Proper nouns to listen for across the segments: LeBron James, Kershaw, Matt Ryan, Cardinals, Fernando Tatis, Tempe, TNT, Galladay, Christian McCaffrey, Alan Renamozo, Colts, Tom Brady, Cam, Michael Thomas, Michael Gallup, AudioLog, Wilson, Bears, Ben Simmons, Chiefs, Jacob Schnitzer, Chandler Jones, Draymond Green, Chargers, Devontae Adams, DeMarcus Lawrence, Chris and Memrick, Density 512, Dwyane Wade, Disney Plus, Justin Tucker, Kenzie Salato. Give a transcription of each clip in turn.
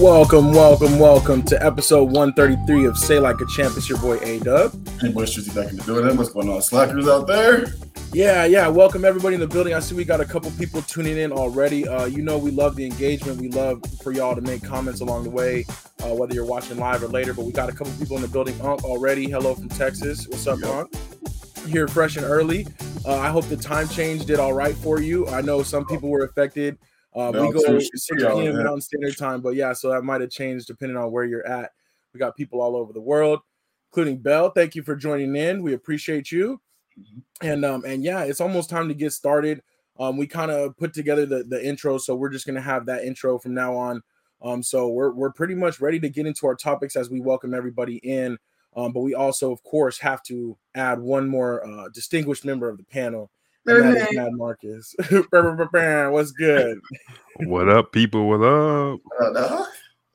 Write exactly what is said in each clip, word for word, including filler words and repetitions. Welcome, welcome, welcome to episode one thirty-three of Say Like a Champ. It's your boy A-Dub. Hey, boy, Strizzy back in the building. What's going on, slackers out there? Yeah, yeah. Welcome everybody in the building. I see we got a couple people tuning in already. Uh, you know we love the engagement. We love for y'all to make comments along the way, uh, whether you're watching live or later. But we got a couple people in the building Unc already. Hello from Texas. What's up, yep. Unc? Here fresh and early. Uh, I hope the time change did all right for you. I know some people were affected. Uh, no, we go at six p.m. Mountain Standard Time, but yeah, so that might have changed depending on where you're at. We got people all over the world, including Bell. Thank you for joining in. We appreciate you. Mm-hmm. And um, and yeah, it's almost time to get started. Um, we kind of put together the, the intro, so we're just gonna have that intro from now on. Um, so we're we're pretty much ready to get into our topics as we welcome everybody in. Um, but we also, of course, have to add one more uh, distinguished member of the panel. And that is Matt Marcus. What's good? What up, people? What up? What up?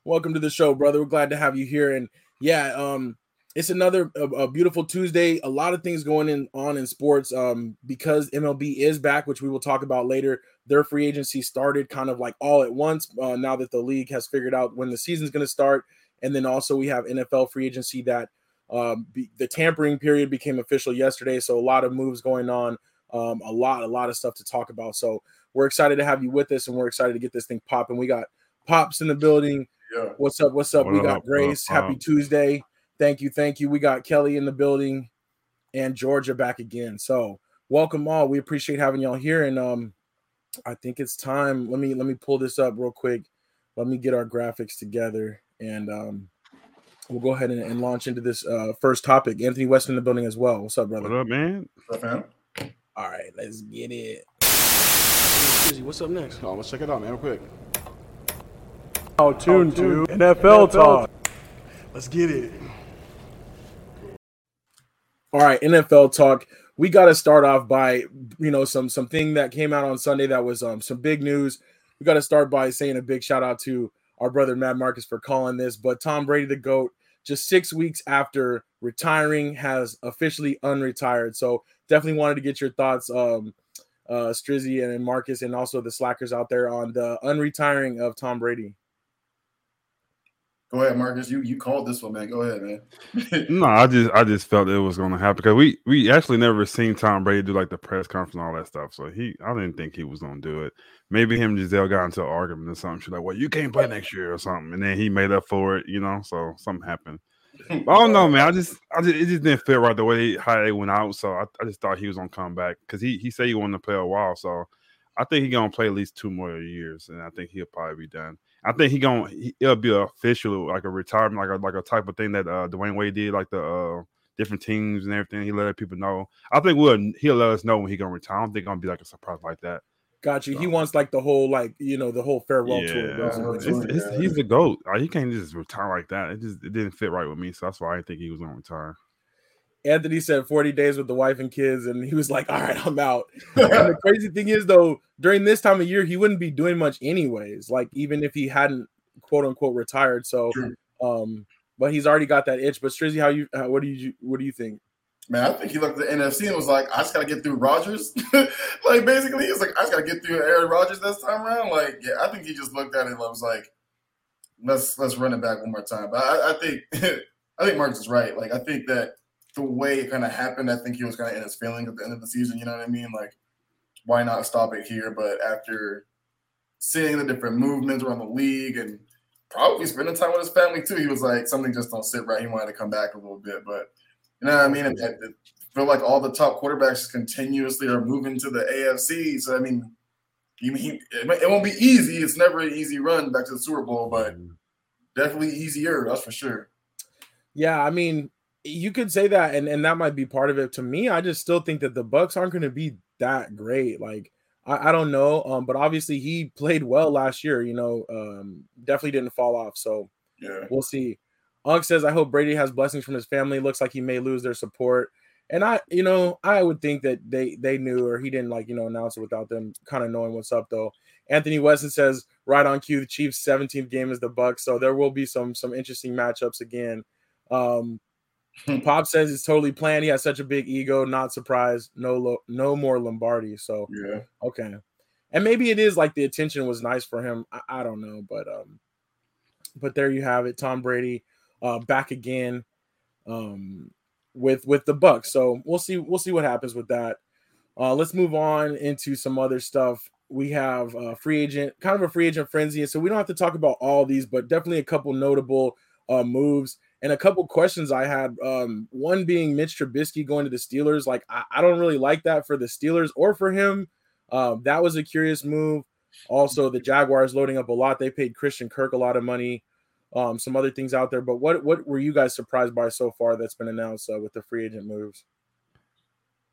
Welcome to the show, brother. We're glad to have you here. And yeah, um, it's another a, a beautiful Tuesday. A lot of things going in, on in sports um, because M L B is back, which we will talk about later. Their free agency started kind of like all at once uh, now that the league has figured out when the season's going to start. And then also we have N F L free agency that um, be, the tampering period became official yesterday. So a lot of moves going on. Um, a lot, a lot of stuff to talk about. So we're excited to have you with us, and we're excited to get this thing popping. We got Pops in the building. Yeah. What's up? What's up? What we up, got Grace. Up, Happy up. Tuesday. Thank you. Thank you. We got Kelly in the building and Georgia back again. So welcome all. We appreciate having y'all here. And um, I think it's time. Let me, let me pull this up real quick. Let me get our graphics together, and um, we'll go ahead and, and launch into this uh, first topic. Anthony Weston in the building as well. What's up, brother? What up, man? What's up, man? All right, let's get it. Excuse me, what's up next? Oh, let's check it out, man, real quick. Now oh, tune oh, to N F L, N F L Talk. Let's get it. All right, N F L Talk. We got to start off by, you know, some something that came out on Sunday that was um some big news. We got to start by saying a big shout out to our brother Matt Marcus for calling this. But Tom Brady, the GOAT, just six weeks after retiring, has officially unretired. So definitely wanted to get your thoughts, um, uh, Strizzy and Marcus, and also the slackers out there on the unretiring of Tom Brady. Go ahead, Marcus. You you called this one, man. Go ahead, man. no, I just I just felt it was going to happen because we we actually never seen Tom Brady do like the press conference and all that stuff. So he I didn't think he was going to do it. Maybe him and Giselle got into an argument or something. She's like, "Well, you can't play next year" or something, and then he made up for it, you know. So something happened. I don't know, man. I just, I just, it just didn't feel right the way they, how they went out. So I, I just thought he was gonna come back because he, he said he wanted to play a while. So I think he's gonna play at least two more years, and I think he'll probably be done. I think he gonna, he, it'll be official, like a retirement, like a like a type of thing that uh, Dwayne Wade did, like the uh, different teams and everything. He let people know. I think we'll he'll let us know when he's gonna retire. I don't think it's gonna be like a surprise like that. Got you. So. He wants like the whole, like you know, the whole farewell yeah. tour. It's, it's, he's the GOAT. Like, he can't just retire like that. It just it didn't fit right with me, so that's why I didn't think he was gonna retire. Anthony said forty days with the wife and kids, and he was like, "All right, I'm out." And the crazy thing is, though, during this time of year, he wouldn't be doing much anyways. Like even if he hadn't quote unquote retired, so um, but he's already got that itch. But Strizzy, how you? How, what do you? What do you think? Man, I think he looked at the N F C and was like, I just got to get through Rodgers. Like, basically, he's like, I just got to get through Aaron Rodgers this time around. Like, yeah, I think he just looked at it and was like, let's let's run it back one more time. But I, I think I think Marcus is right. Like, I think that the way it kind of happened, I think he was kind of in his feeling at the end of the season. You know what I mean? Like, why not stop it here? But after seeing the different movements around the league and probably spending time with his family, too, he was like, something just don't sit right. He wanted to come back a little bit, but you know what I mean? I feel like all the top quarterbacks continuously are moving to the A F C. So, I mean, you mean it won't be easy. It's never an easy run back to the Super Bowl, but definitely easier. That's for sure. Yeah, I mean, you could say that, and, and that might be part of it. To me, I just still think that the Bucs aren't going to be that great. Like, I, I don't know, um, but obviously he played well last year. You know, um, definitely didn't fall off. So yeah. We'll see. Unc says, I hope Brady has blessings from his family. Looks like he may lose their support. And I, you know, I would think that they they knew, or he didn't like, you know, announce it without them kind of knowing what's up though. Anthony Weston says, right on cue, the Chiefs' seventeenth game is the Bucs. So there will be some some interesting matchups again. Um, Pop says it's totally planned. He has such a big ego. Not surprised. No, lo- no more Lombardi. So yeah, okay. And maybe it is like the attention was nice for him. I, I don't know, but um. But there you have it, Tom Brady uh, back again um, with with the Bucs. So we'll see we'll see what happens with that. Uh, let's move on into some other stuff. We have a free agent, kind of a free agent frenzy. And so we don't have to talk about all these, but definitely a couple notable uh, moves and a couple questions I had. Um, one being Mitch Trubisky going to the Steelers. Like, I, I don't really like that for the Steelers or for him. Uh, that was a curious move. Also, the Jaguars loading up a lot. They paid Christian Kirk a lot of money. Um, some other things out there. But what what were you guys surprised by so far that's been announced uh, with the free agent moves?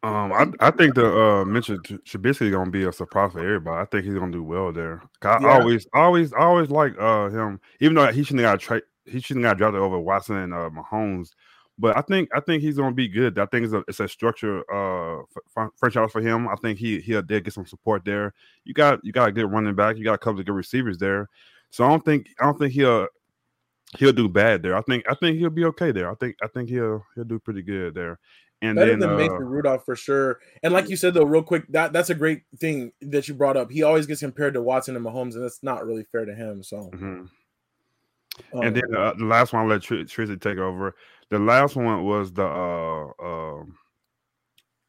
Um, I, I think the uh, mention Trubisky gonna be a surprise for everybody. I think he's gonna do well there. I yeah. always, always, always like uh, him, even though he shouldn't got tra- he shouldn't got drafted over Watson and uh, Mahomes. But I think I think he's gonna be good. I think it's a it's a structure uh f- franchise for him. I think he he'll did get some support there. You got you got a good running back. You got a couple of good receivers there. So I don't think I don't think he'll he'll do bad there. I think I think he'll be okay there. I think I think he'll he'll do pretty good there. And better then, than uh, Mason Rudolph for sure. And like you said, though, real quick, that, that's a great thing that you brought up. He always gets compared to Watson and Mahomes, and that's not really fair to him. So, mm-hmm. um, and then uh, the last one, I'll let Tr- Trizzy take over. The last one was the uh, uh,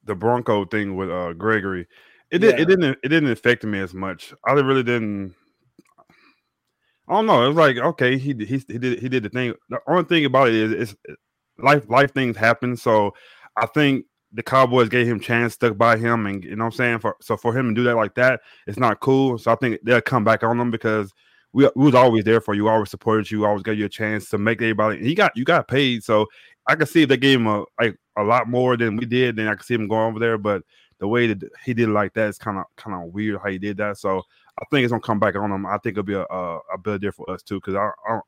the Bronco thing with uh, Gregory. It did, yeah. it didn't it didn't affect me as much. I really didn't. I don't know. It was like, okay, he he he did he did the thing. The only thing about it is it's life life things happen. So. I think the Cowboys gave him chance, stuck by him, and you know what I'm saying? For, so for him to do that like that, it's not cool. So I think they'll come back on him because we, we was always there for you, always supported you, always gave you a chance to make everybody. And he got you got paid, so I could see if they gave him a like a lot more than we did, then I could see him going over there. But the way that he did it like that is kind of kind of weird how he did that. So I think it's gonna come back on him. I think it'll be a a, a bit there for us too because I I don't,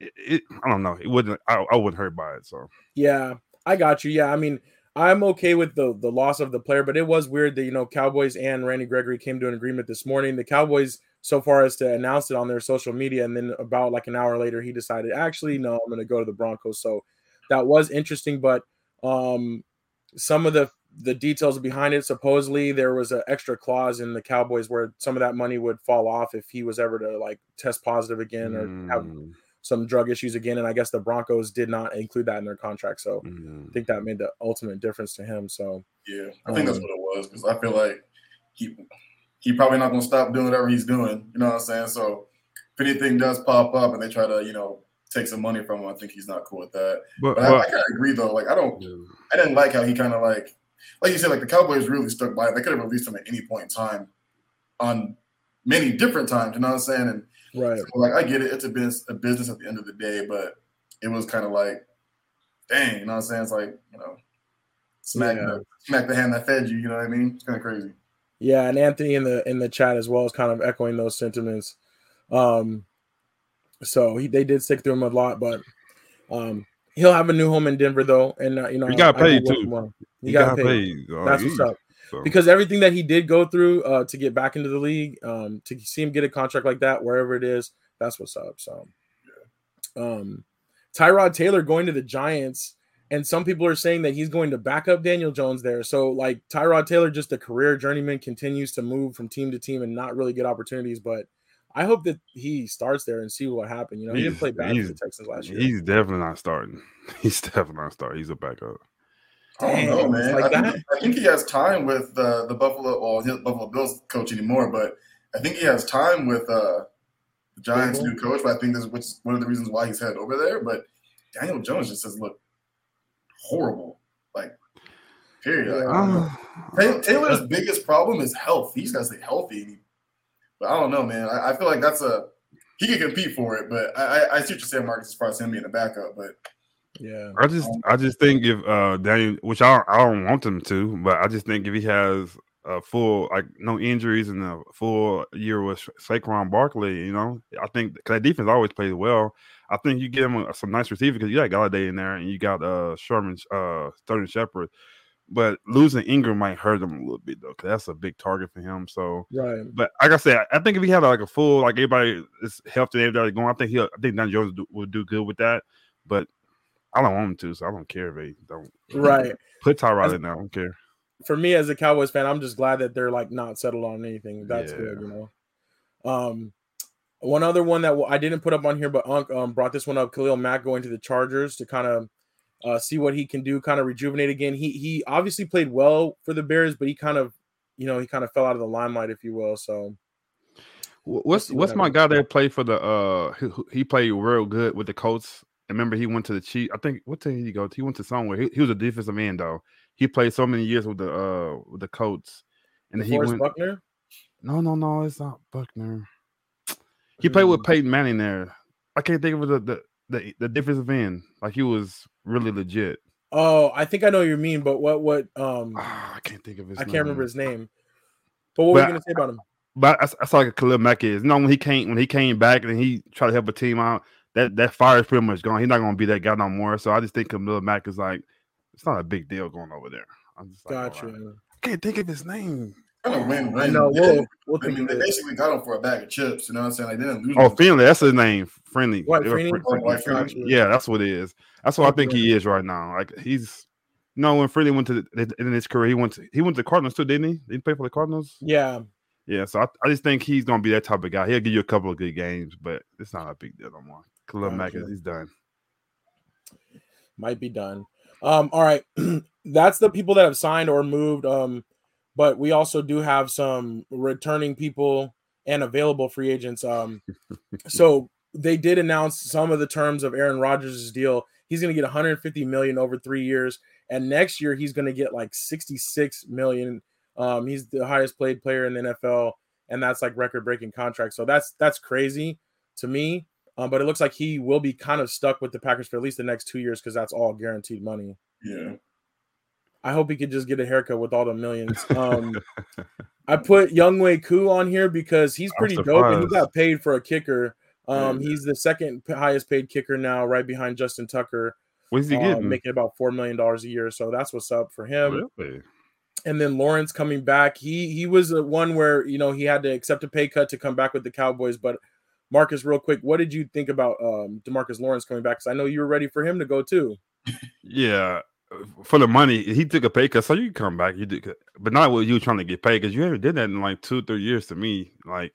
it, it, I don't know it wouldn't I, I wouldn't hurt by it. So yeah. I got you. Yeah, I mean, I'm okay with the, the loss of the player, but it was weird that, you know, Cowboys and Randy Gregory came to an agreement this morning. The Cowboys, so far as to announce it on their social media, and then about like an hour later, he decided, actually, no, I'm going to go to the Broncos. So that was interesting, but um, some of the, the details behind it, supposedly there was an extra clause in the Cowboys where some of that money would fall off if he was ever to like test positive again or mm. have some drug issues again, and I guess the Broncos did not include that in their contract, so mm-hmm. I think that made the ultimate difference to him. So yeah, I think um, that's what it was because I feel like he he probably not going to stop doing whatever he's doing. You know what I'm saying? So if anything does pop up and they try to you know take some money from him, I think he's not cool with that. But, but I, I kind of agree though. Like I don't, yeah. I didn't like how he kind of like like you said, like the Cowboys really stuck by it. They could have released him at any point in time on many different times. You know what I'm saying? And right, so, like I get it. It's a business, a business at the end of the day, but it was kind of like, dang, you know what I'm saying? It's like, you know, smack yeah. the smack the hand that fed you. You know what I mean? It's kind of crazy. Yeah, and Anthony in the in the chat as well is kind of echoing those sentiments. Um, so he they did stick through him a lot, but um, he'll have a new home in Denver though, and uh, you know he got paid too. He got paid. That's what's up. So. Because everything that he did go through uh, to get back into the league, um, to see him get a contract like that, wherever it is, that's what's up. So, um, Tyrod Taylor going to the Giants, and some people are saying that he's going to back up Daniel Jones there. So, like, Tyrod Taylor, just a career journeyman, continues to move from team to team and not really get opportunities. But I hope that he starts there and see what happened. You know, he he's, didn't play bad for the Texans last year. He's definitely not starting. He's definitely not starting. He's a backup. I don't know, man. Like I, think, I think he has time with uh, the Buffalo or well, Buffalo Bills coach anymore, but I think he has time with uh, the Giants' mm-hmm. new coach. But I think this is one of the reasons why he's headed over there. But Daniel Jones just says, "Look, horrible." Like, period. Like, uh, Taylor's biggest problem is health. He's got to stay healthy. But I don't know, man. I, I feel like that's a he could compete for it. But I, I, I see what you're saying, Marcus, as far as him being a backup, but. Yeah, I just I just think if uh Daniel, which I I don't want him to, but I just think if he has a full like no injuries and a full year with Saquon Barkley, you know, I think because that defense always plays well. I think you get him a, some nice receiver because you got Galladay in there and you got uh Sherman uh Sterling Shepard, but losing Ingram might hurt him a little bit though because that's a big target for him. So right, but like I said, I, I think if he had like a full like everybody is healthy, everybody going, I think he I think Daniel Jones do, will do good with that, but. I don't want him to, so I don't care if they don't. Right. Put Tyrod in there. I don't care. For me, as a Cowboys fan, I'm just glad that they're like not settled on anything. That's yeah. good, you know. Um, One other one that I didn't put up on here, but Unc um, brought this one up, Khalil Mack going to the Chargers to kind of uh, see what he can do, kind of rejuvenate again. He he obviously played well for the Bears, but he kind of, you know, he kind of fell out of the limelight, if you will. So what's what's my guy that played for the uh he, he played real good with the Colts? I remember he went to the Chiefs. I think what team did he go to? He went to somewhere. He, he was a defensive end though. He played so many years with the uh with the Colts, and he went. Buckner? No, no, no, it's not Buckner. He played with Peyton Manning there. I can't think of the the, the the defensive end. Like he was really legit. Oh, I think I know what you mean, but what what um oh, I can't think of his I name. Can't remember his name. But what but were you gonna say about him? But I, I saw like Khalil Mack is. You know, when he came when he came back and he tried to help a team out, that, that fire is pretty much gone. He's not gonna be that guy no more. So I just think Khalil Mack is like it's not a big deal going over there. I'm just like, gotcha. Right. I can't think of his name. I don't win, win. I know. We'll, we'll I mean, they basically got him for a bag of chips. You know what I'm saying? Like, they didn't lose. Oh, them. Friendly. That's his name. Friendly. What, Friendly? Friendly. Oh, like Friendly. Friendly. Yeah, that's what it is. That's what I think he is right now. Like he's, you know, when Friendly went to the, in his career, he went to he went to the Cardinals too, didn't he? Did he play for the Cardinals? Yeah. Yeah. So I, I just think he's gonna be that type of guy. He'll give you a couple of good games, but it's not a big deal no more. Khalil Mack, he's done. Might be done. Um. All right. That's the people that have signed or moved. Um. But we also do have some returning people and available free agents. Um, so they did announce some of the terms of Aaron Rodgers' deal. He's going to get one hundred fifty million dollars over three years, and next year he's going to get like sixty-six million dollars. Um, he's the highest paid player in the N F L, and that's like record-breaking contract. So that's that's crazy to me. Um, but it looks like he will be kind of stuck with the Packers for at least the next two years because that's all guaranteed money. Yeah. I hope he could just get a haircut with all the millions. Um, I put Younghoe Koo on here because he's pretty dope, and he got paid for a kicker. Um, yeah. He's the second highest paid kicker now, right behind Justin Tucker. What's he um, getting? Making about four million dollars a year, so that's what's up for him. Really? And then Lawrence coming back. He he was the one where you know he had to accept a pay cut to come back with the Cowboys. But Marcus, real quick, what did you think about um, DeMarcus Lawrence coming back? Because I know you were ready for him to go too. Yeah. For the money, he took a pay cut, so you can come back. You did, but not what you were trying to get paid because you haven't did that in like two, three years. To me, like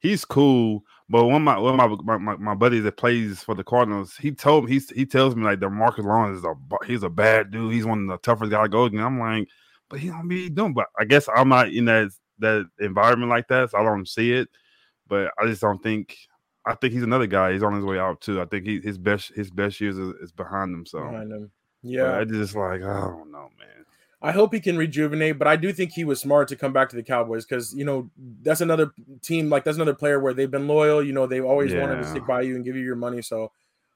he's cool. But one of my one of my, my, my buddies that plays for the Cardinals, he told me he's he tells me like DeMarcus Lawrence is a he's a bad dude. He's one of the toughest guys to go. And I'm like, but he don't be doing. But I guess I'm not in that that environment like that, so I don't see it. But I just don't think. I think he's another guy. He's on his way out too. I think he, his best his best years is, is behind him. So. Behind him. Yeah, I just like I don't know, man. I hope he can rejuvenate, but I do think he was smart to come back to the Cowboys because you know that's another team, like that's another player where they've been loyal. You know, they've always yeah. wanted to stick by you and give you your money. So,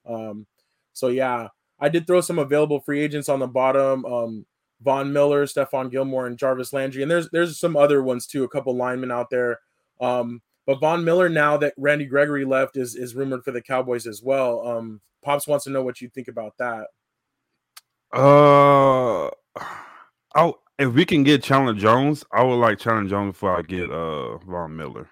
um, so yeah, I did throw some available free agents on the bottom: um, Von Miller, Stephon Gilmore, and Jarvis Landry. And there's there's some other ones too, a couple linemen out there. Um, but Von Miller, now that Randy Gregory left, is is rumored for the Cowboys as well. Um, Pops wants to know what you think about that. Uh, I if we can get Chandler Jones, I would like Chandler Jones before I get uh Von Miller.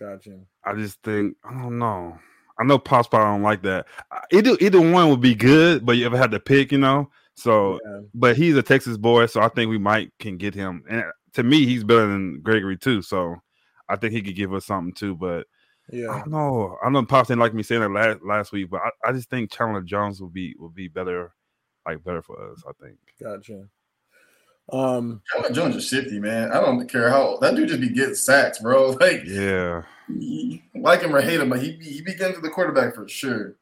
Gotcha. I just think I don't know. I know Pops probably don't like that. Either either one would be good, but you ever had to pick, you know. So, yeah. But he's a Texas boy, so I think we might can get him. And to me, he's better than Gregory too. So, I think he could give us something too. But yeah, I don't know. I know Pops didn't like me saying that last last week, but I, I just think Chandler Jones will be will be better. Like better for us, I think. Gotcha. Um, Jones is shifty, man. I don't care how that dude just be getting sacks, bro. Like, yeah, he, like him or hate him, but he he be getting to the quarterback for sure.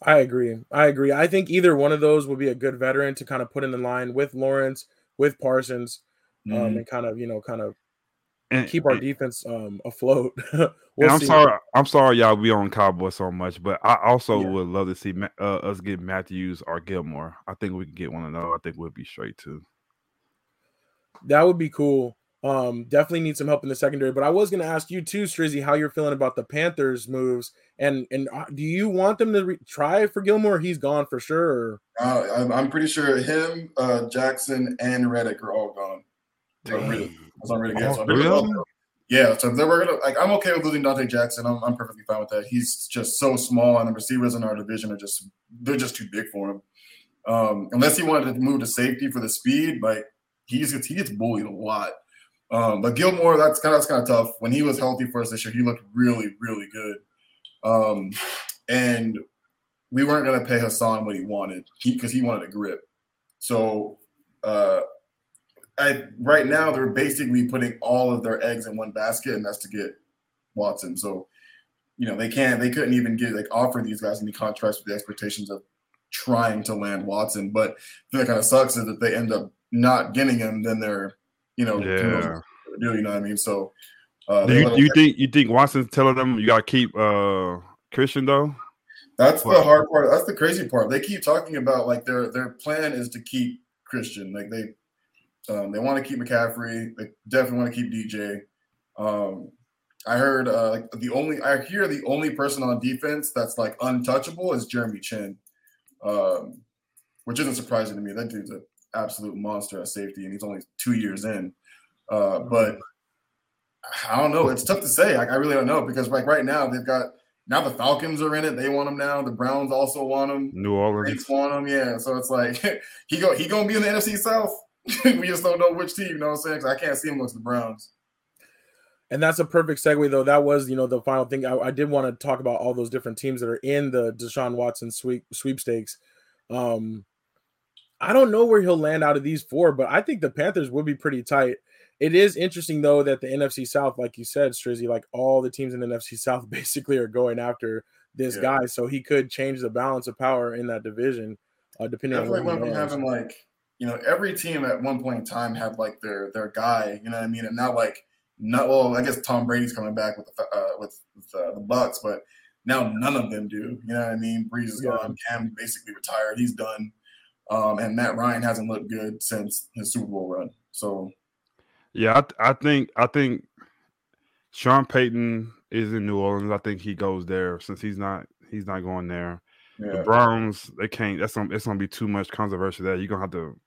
I agree. I agree. I think either one of those will be a good veteran to kind of put in the line with Lawrence, with Parsons, mm-hmm. um, and kind of you know kind of and, keep our and, defense um afloat. we'll and I'm see. sorry, I'm sorry, y'all. We on Cowboys so much, but I also yeah. would love to see uh, us get Matthews or Gilmore. I think we can get one another. I think we'll be straight too. That would be cool. Um, definitely need some help in the secondary. But I was going to ask you too, Strizzy, how you're feeling about the Panthers moves, and and uh, do you want them to re- try for Gilmore? He's gone for sure. Uh, I'm, I'm pretty sure him, uh, Jackson, and Reddick are all gone. Really, that's not really good. So really? Yeah, so they're gonna like. I'm okay with losing Dante Jackson. I'm, I'm perfectly fine with that. He's just so small, and the receivers in our division are just they're just too big for him. Um, unless he wanted to move to safety for the speed, like he's he gets bullied a lot. Um, but Gilmore, that's kind of that's kind of tough. When he was healthy for us this year, he looked really, really good. Um, and we weren't going to pay Hassan what he wanted because he, he wanted a grip. So uh, I, right now they're basically putting all of their eggs in one basket, and that's to get Watson. So, you know, they can't, they couldn't even get like offer these guys any contracts with the expectations of trying to land Watson. But the thing that kind of sucks is that they end up not getting him, then they're, you know, yeah. do, you know what I mean? So uh, you, you them- think you think Watson's telling them you got to keep uh, Christian though? That's the hard part. That's the crazy part. They keep talking about like their their plan is to keep Christian. Like they um, they want to keep McCaffrey. They definitely want to keep D J. Um, I heard uh, like the only I hear the only person on defense that's like untouchable is Jeremy Chin, um, which isn't surprising to me. That dude's an absolute monster at safety, and he's only two years in. Uh, but I don't know. It's tough to say. Like, I really don't know because like right now they've got. Now the Falcons are in it. They want him now. The Browns also want him. New Orleans want him. Yeah. So it's like he go he gonna be in the N F C South. We just don't know which team. You know what I'm saying? Because I can't see him against the Browns. And that's a perfect segue, though. That was, you know, the final thing. I, I did want to talk about all those different teams that are in the Deshaun Watson sweep sweepstakes. Um, I don't know where he'll land out of these four, but I think the Panthers would be pretty tight. It is interesting, though, that the N F C South, like you said, Strizzy, like all the teams in the N F C South basically are going after this yeah. guy, so he could change the balance of power in that division, uh, depending Definitely on what we having like, you know, every team at one point in time had like their their guy, you know what I mean, and now like not well, I guess Tom Brady's coming back with the, uh, with, with uh, the Bucs, but now none of them do, you know what I mean? Breeze is yeah. gone, Cam basically retired, he's done, um, and Matt Ryan hasn't looked good since his Super Bowl run, so. Yeah, I, th- I think I think Sean Payton is in New Orleans. I think he goes there since he's not he's not going there. Yeah. The Browns, they can't. That's gonna, it's gonna be too much controversy there. You're gonna have to.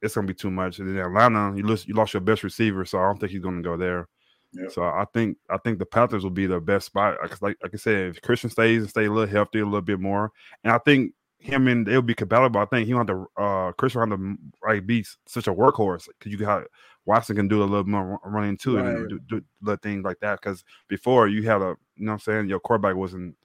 It's gonna be too much. And then Atlanta, you lost you lost your best receiver, so I don't think he's gonna go there. Yeah. So I think I think the Panthers will be the best spot. Like like I said, if Christian stays and stay a little healthy, a little bit more, and I think him and they'll be compatible. I think he want to uh, Christian want to like be such a workhorse because you got. Watson can do a little more running too right. and do, do little things like that. Because before you had a, you know what I'm saying, your quarterback wasn't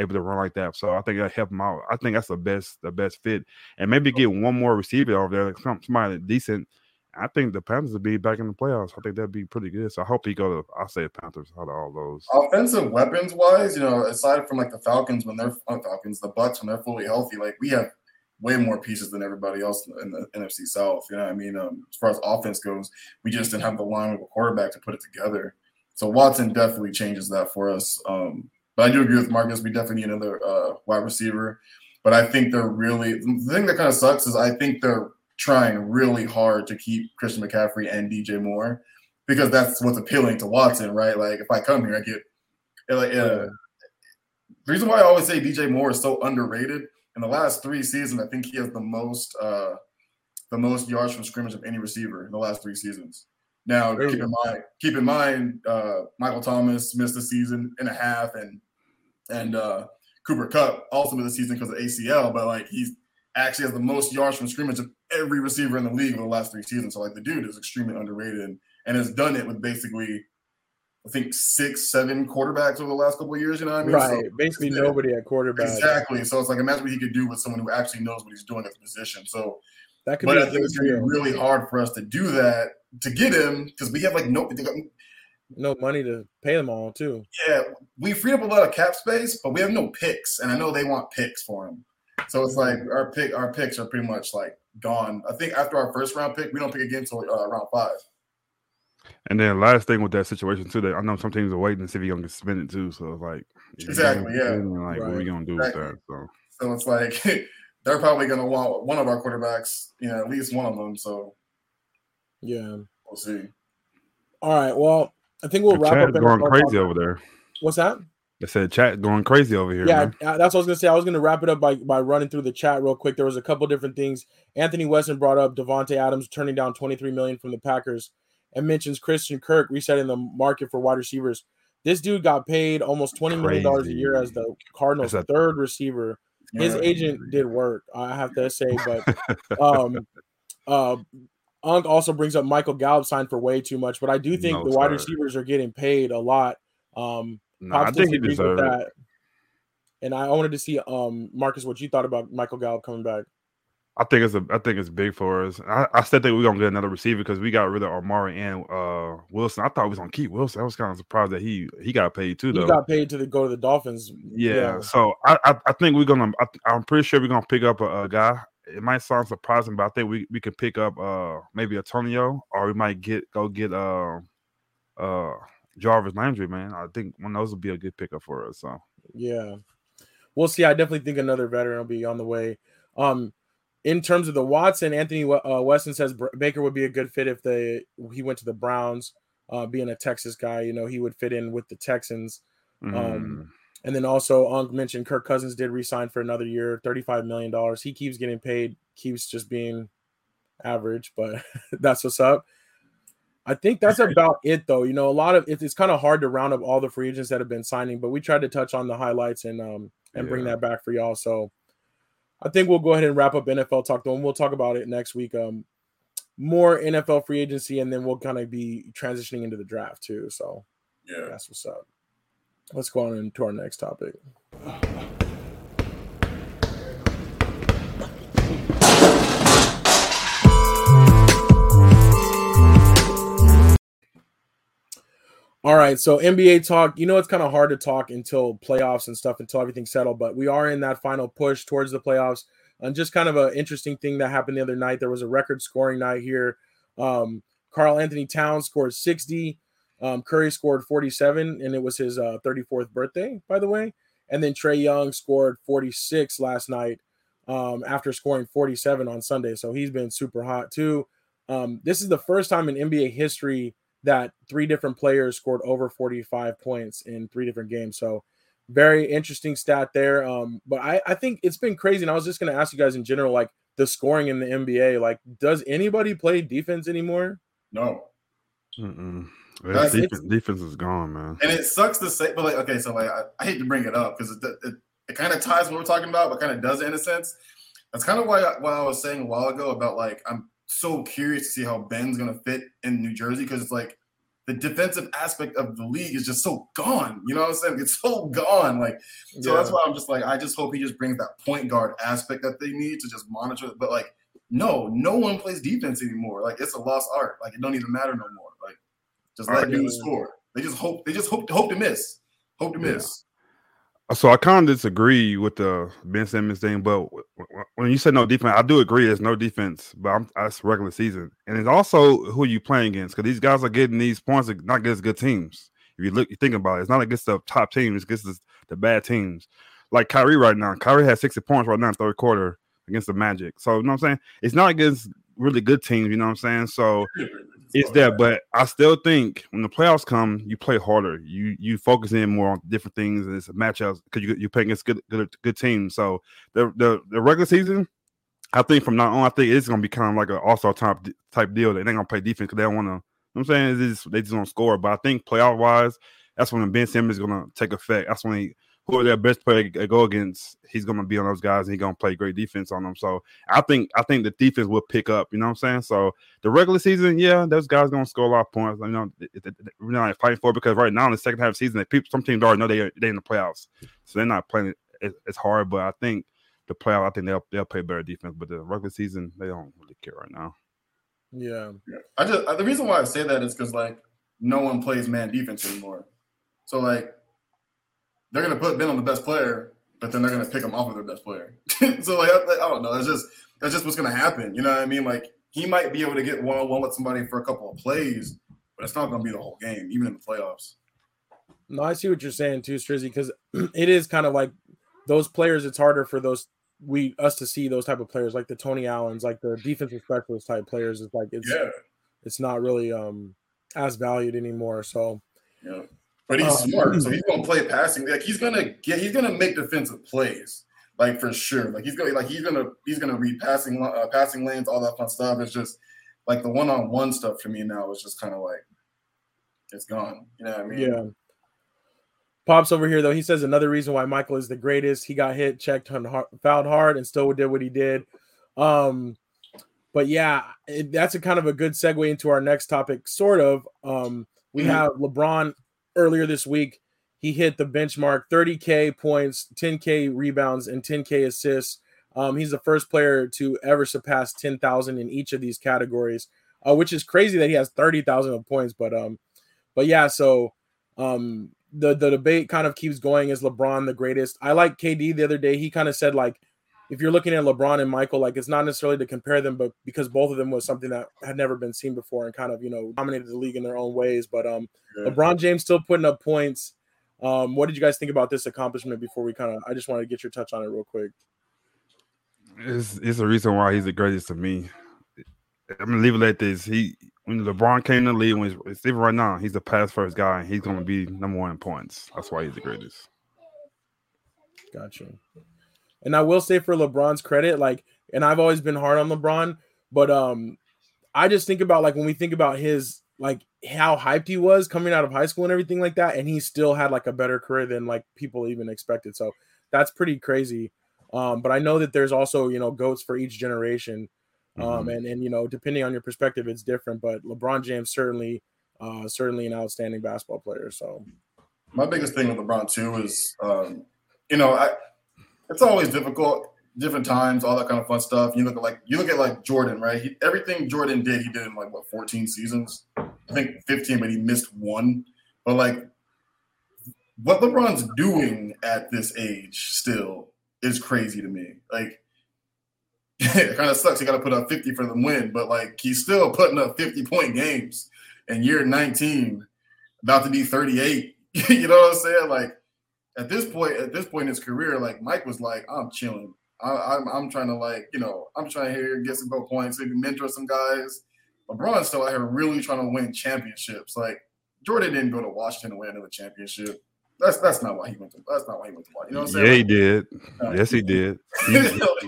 able to run like that. So I think that helped him out. I think that's the best, the best fit. And maybe get one more receiver over there, like some, somebody decent. I think the Panthers will be back in the playoffs. I think that'd be pretty good. So I hope he go to, I'll say Panthers out of all those. Offensive weapons wise, you know, aside from like the Falcons when they're uh, Falcons, the Bucks when they're fully healthy, like we have way more pieces than everybody else in the N F C South. You know what I mean? Um, as far as offense goes, we just didn't have the line of a quarterback to put it together. So Watson definitely changes that for us. Um, but I do agree with Marcus. We definitely need another uh, wide receiver. But I think they're really – the thing that kind of sucks is I think they're trying really hard to keep Christian McCaffrey and D J Moore because that's what's appealing to Watson, right? Like, if I come here, I get like, – uh, the reason why I always say D J Moore is so underrated – in the last three seasons, I think he has the most uh, the most yards from scrimmage of any receiver in the last three seasons. Now, really? keep in mind, keep in mind, uh, Michael Thomas missed a season and a half, and and uh, Cooper Kupp also missed a season because of A C L. But like, he actually has the most yards from scrimmage of every receiver in the league in the last three seasons. So like, the dude is extremely underrated and, and has done it with basically, I think six, seven quarterbacks over the last couple of years, you know what I mean? Right, so, basically yeah. nobody at quarterback. Exactly, so it's like imagine what he could do with someone who actually knows what he's doing at the position. So that could but be I think it's going to be really hard for us to do that, to get him, because we have like no – no money to pay them all too. Yeah, we freed up a lot of cap space, but we have no picks, and I know they want picks for him. So it's like our pick, our picks are pretty much like gone. I think after our first round pick, we don't pick again until uh, round five. And then last thing with that situation too, that I know some teams are waiting to see if you're gonna get suspended too. So it's like exactly, yeah. Like right. what are we gonna do exactly. with that? So. so it's like they're probably gonna want one of our quarterbacks, you know, at least one of them. So yeah, we'll see. All right. Well, I think we'll the wrap up. Going crazy over there. What's that? I said chat going crazy over here. Yeah, man. That's what I was gonna say. I was gonna wrap it up by, by running through the chat real quick. There was a couple different things. Anthony Weston brought up Devontae Adams turning down twenty-three million dollars from the Packers. And mentions Christian Kirk resetting the market for wide receivers. This dude got paid almost twenty million dollars a year as the Cardinals' a, third receiver. His agent did work, I have to say. But um, uh, Unk also brings up Michael Gallup signed for way too much, but I do think no, the wide sorry. receivers are getting paid a lot. Um, no, I think he deserves that. And I wanted to see, um, Marcus, what you thought about Michael Gallup coming back. I think it's a, I think it's big for us. I, I still think we're gonna get another receiver because we got rid of Amari and uh, Wilson. I thought we was gonna keep Wilson. I was kind of surprised that he he got paid too. Though he got paid to the, go to the Dolphins. Yeah. yeah. So I, I I think we're gonna. I, I'm pretty sure we're gonna pick up a, a guy. It might sound surprising, but I think we, we could pick up uh maybe Antonio, or we might get go get uh uh Jarvis Landry. Man, I think one of those would be a good pickup for us. So yeah, we'll see. I definitely think another veteran will be on the way. Um. In terms of the Watson, Anthony uh, Weston says Baker would be a good fit if they he went to the Browns, uh, being a Texas guy. You know, he would fit in with the Texans. Mm. Um, and then also, Unk mentioned Kirk Cousins did re-sign for another year, thirty-five million dollars. He keeps getting paid, keeps just being average, but that's what's up. I think that's about it, though. You know, a lot of it, it's kind of hard to round up all the free agents that have been signing, but we tried to touch on the highlights and um and yeah. bring that back for y'all. So I think we'll go ahead and wrap up N F L Talk, though, and we'll talk about it next week. Um, more N F L free agency, and then we'll kind of be transitioning into the draft, too. So, yeah, that's what's up. Let's go on into our next topic. All right, so N B A talk, you know, it's kind of hard to talk until playoffs and stuff, until everything's settled, but we are in that final push towards the playoffs. And just kind of an interesting thing that happened the other night, there was a record scoring night here. Um, Carl Anthony Towns scored sixty, um, Curry scored forty-seven, and it was his uh, thirty-fourth birthday, by the way. And then Trae Young scored forty-six last night um, after scoring forty-seven on Sunday, so he's been super hot too. Um, this is the first time in N B A history that three different players scored over forty-five points in three different games. So very interesting stat there. Um, but I, I think it's been crazy. And I was just going to ask you guys in general, like the scoring in the N B A, like does anybody play defense anymore? No. Mm-mm. Like, defense, defense is gone, man. And it sucks to say, but like, okay, so like, I, I hate to bring it up because it, it, it kind of ties what we're talking about, but kind of does in a sense. That's kind of why, why I was saying a while ago about like, I'm, so curious to see how Ben's going to fit in New Jersey because it's like the defensive aspect of the league is just so gone. You know what I'm saying? It's so gone. Like, so yeah. That's why I'm just like, I just hope he just brings that point guard aspect that they need to just monitor. But like, no, no one plays defense anymore. Like it's a lost art. Like it don't even matter no more. Like just let you score. They just hope, they just hope, hope to miss, hope to yeah. miss. So I kind of disagree with the Ben Simmons thing, but when you said no defense, I do agree there's no defense, but I'm, that's regular season. And it's also who you playing against because these guys are getting these points not against good teams. If you look, you think about it, it's not against the top teams, it's against the, the bad teams. Like Kyrie right now, Kyrie has sixty points right now in the third quarter against the Magic. So, you know what I'm saying? It's not against really good teams, you know what I'm saying? So it's that, but I still think when the playoffs come, you play harder. You you focus in more on different things, and it's matchups because you you play against good good, good teams. So the, the the regular season, I think from now on, I think it's gonna be kind of like an all star type type deal. They ain't gonna play defense because they don't want to. You know what I'm saying? It's just, they just don't score. But I think playoff wise, that's when Ben Simmons is gonna take effect. That's when he, who are their best player to go against, he's going to be on those guys and he's going to play great defense on them. So I think I think the defense will pick up, you know what I'm saying? So the regular season, yeah, those guys going to score a lot of points. You know, we're not fighting for it because right now in the second half of the season, they, people, some teams already know they're they in the playoffs. So they're not playing it as hard, but I think the playoff, I think they'll, they'll play better defense. But the regular season, they don't really care right now. Yeah. yeah. I just The reason why I say that is because, like, no one plays man defense anymore. So, like, they're going to put Ben on the best player, but then they're going to pick him off of their best player. so, like, I, like, I don't know. That's just that's just what's going to happen. You know what I mean? Like, he might be able to get one-on-one with somebody for a couple of plays, but it's not going to be the whole game, even in the playoffs. No, I see what you're saying too, Strizzy, because it is kind of like those players, it's harder for those we us to see those type of players, like the Tony Allens, like the defensive specialist type players. It's like it's, yeah. it's not really um, as valued anymore. So, yeah. But he's smart, so he's gonna play passing. Like he's gonna get, he's gonna make defensive plays, like for sure. Like he's gonna, like he's gonna, he's gonna read passing, uh, passing lanes, all that fun stuff. It's just like the one-on-one stuff for me now is just kind of like it's gone. You know what I mean? Yeah. Pops over here though. He says another reason why Michael is the greatest. He got hit, checked, fouled hard, and still did what he did. Um, But yeah, it, that's a kind of a good segue into our next topic, sort of. Um, we mm-hmm. have LeBron earlier this week. He hit the benchmark, thirty K points, ten K rebounds, and ten K assists. Um, he's the first player to ever surpass ten thousand in each of these categories, uh, which is crazy that he has thirty thousand points. But um, but yeah, so um, the, the debate kind of keeps going. Is LeBron the greatest? I like K D the other day. He kind of said, like, if you're looking at LeBron and Michael, like, it's not necessarily to compare them, but because both of them was something that had never been seen before and kind of, you know, dominated the league in their own ways. But um, yeah. LeBron James still putting up points. Um, what did you guys think about this accomplishment before we kind of – I just wanted to get your touch on it real quick. It's, it's a reason why he's the greatest to me. I'm going to leave it at this. He When LeBron came to the league, when it's even right now, he's the pass-first guy, and he's going to be number one in points. That's why he's the greatest. Gotcha. And I will say, for LeBron's credit, like, and I've always been hard on LeBron, but um, I just think about, like, when we think about his, like, how hyped he was coming out of high school and everything like that, and he still had, like, a better career than, like, people even expected. So that's pretty crazy. Um, but I know that there's also, you know, GOATs for each generation. Um, mm-hmm. and, and, you know, depending on your perspective, it's different. But LeBron James certainly, uh, certainly an outstanding basketball player. So my biggest thing with LeBron, too, is, um, you know, I – it's always difficult, different times, all that kind of fun stuff. You look at like you look at like Jordan, right? He, everything Jordan did, he did in like what fourteen seasons, I think fifteen, but he missed one. But like what LeBron's doing at this age still is crazy to me. Like it kind of sucks. He got to put up fifty for the win, but like he's still putting up fifty-point games in year nineteen, about to be thirty-eight. You know what I'm saying? Like. At this point, at this point in his career, like Mike was like, "I'm chilling. I, I'm, I'm trying to like, you know, I'm trying to here get some good points, maybe mentor some guys." LeBron's still out here really trying to win championships. Like Jordan didn't go to Washington to win another championship. That's that's not why he went to. That's not why he went to Washington. You know what I'm saying? Yeah, he did. Uh, yes, he did.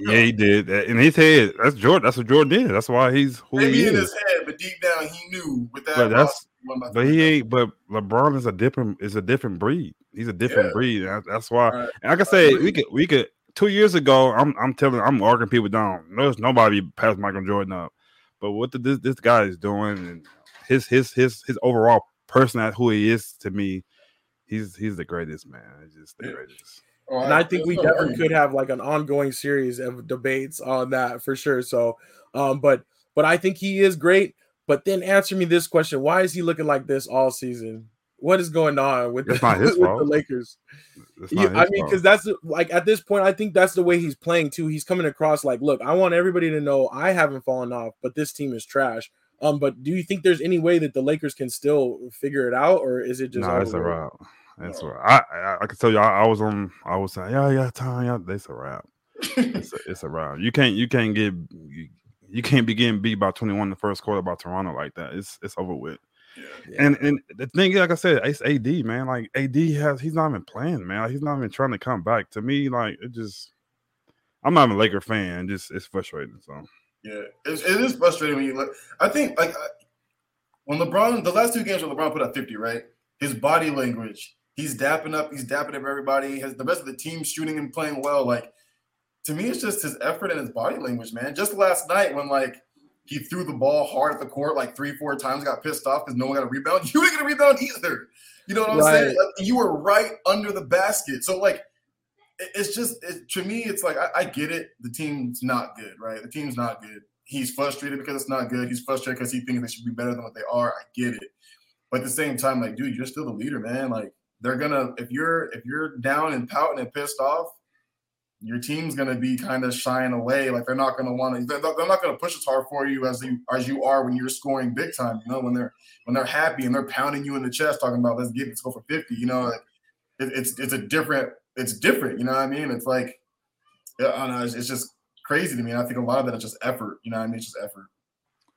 He, yeah, he did. In his head, that's Jordan. That's what Jordan did. That's why he's who maybe he is. Maybe in his head, but deep down, he knew with that. But that's. But he ain't. But LeBron is a different. Is a different breed. He's a different yeah. breed. That's why. Right. And like I say, we could. We could. Two years ago, I'm. I'm telling. I'm arguing people down. There's nobody past Michael Jordan up. But what the, this this guy is doing and his his his his overall person at who he is to me, he's he's the greatest, man. He's just the greatest. Oh, and I, I think we definitely could have like an ongoing series of debates on that for sure. So, um, but but I think he is great. But then answer me this question: why is he looking like this all season? What is going on with, the, with the Lakers? You, I mean, because that's like at this point, I think that's the way he's playing too. He's coming across like, look, I want everybody to know I haven't fallen off, but this team is trash. Um, but do you think there's any way that the Lakers can still figure it out, or is it just? No, it's a wrap. That's right. I, I I can tell you, I, I was on. I was saying, yeah, yeah, time, yeah. That's a wrap. it's, a, it's a wrap. You can't, you can't get. You, You can't be getting beat by twenty-one in the first quarter by Toronto like that. It's it's over with. Yeah. And and the thing is, like I said, it's A D, man. Like A D has he's not even playing, man. Like, he's not even trying to come back. To me, like it just I'm not even a Laker fan. Just it's frustrating. So yeah, it's, it is frustrating when you look. I think like I, when LeBron, the last two games when LeBron put up fifty, right? His body language, he's dapping up, he's dapping up everybody. He has the rest of the team shooting and playing well, like. To me, it's just his effort and his body language, man. Just last night when, like, he threw the ball hard at the court like three, four times, got pissed off because no one got a rebound. You ain't going to rebound either. You know what I'm right. saying? You were right under the basket. So, like, it's just it, – to me, it's like I, I get it. The team's not good, right? The team's not good. He's frustrated because it's not good. He's frustrated because he thinks they should be better than what they are. I get it. But at the same time, like, dude, you're still the leader, man. Like, they're going to – if you're if you're down and pouting and pissed off, your team's going to be kind of shying away. Like they're not going to want to, they're not going to push as hard for you as you, as you are when you're scoring big time, you know, when they're, when they're happy and they're pounding you in the chest talking about, let's get, let's go for fifty, you know, like, it, it's, it's a different, it's different. You know what I mean? It's like, I don't know, it's, it's just crazy to me. And I think a lot of that is just effort. You know what I mean? It's just effort.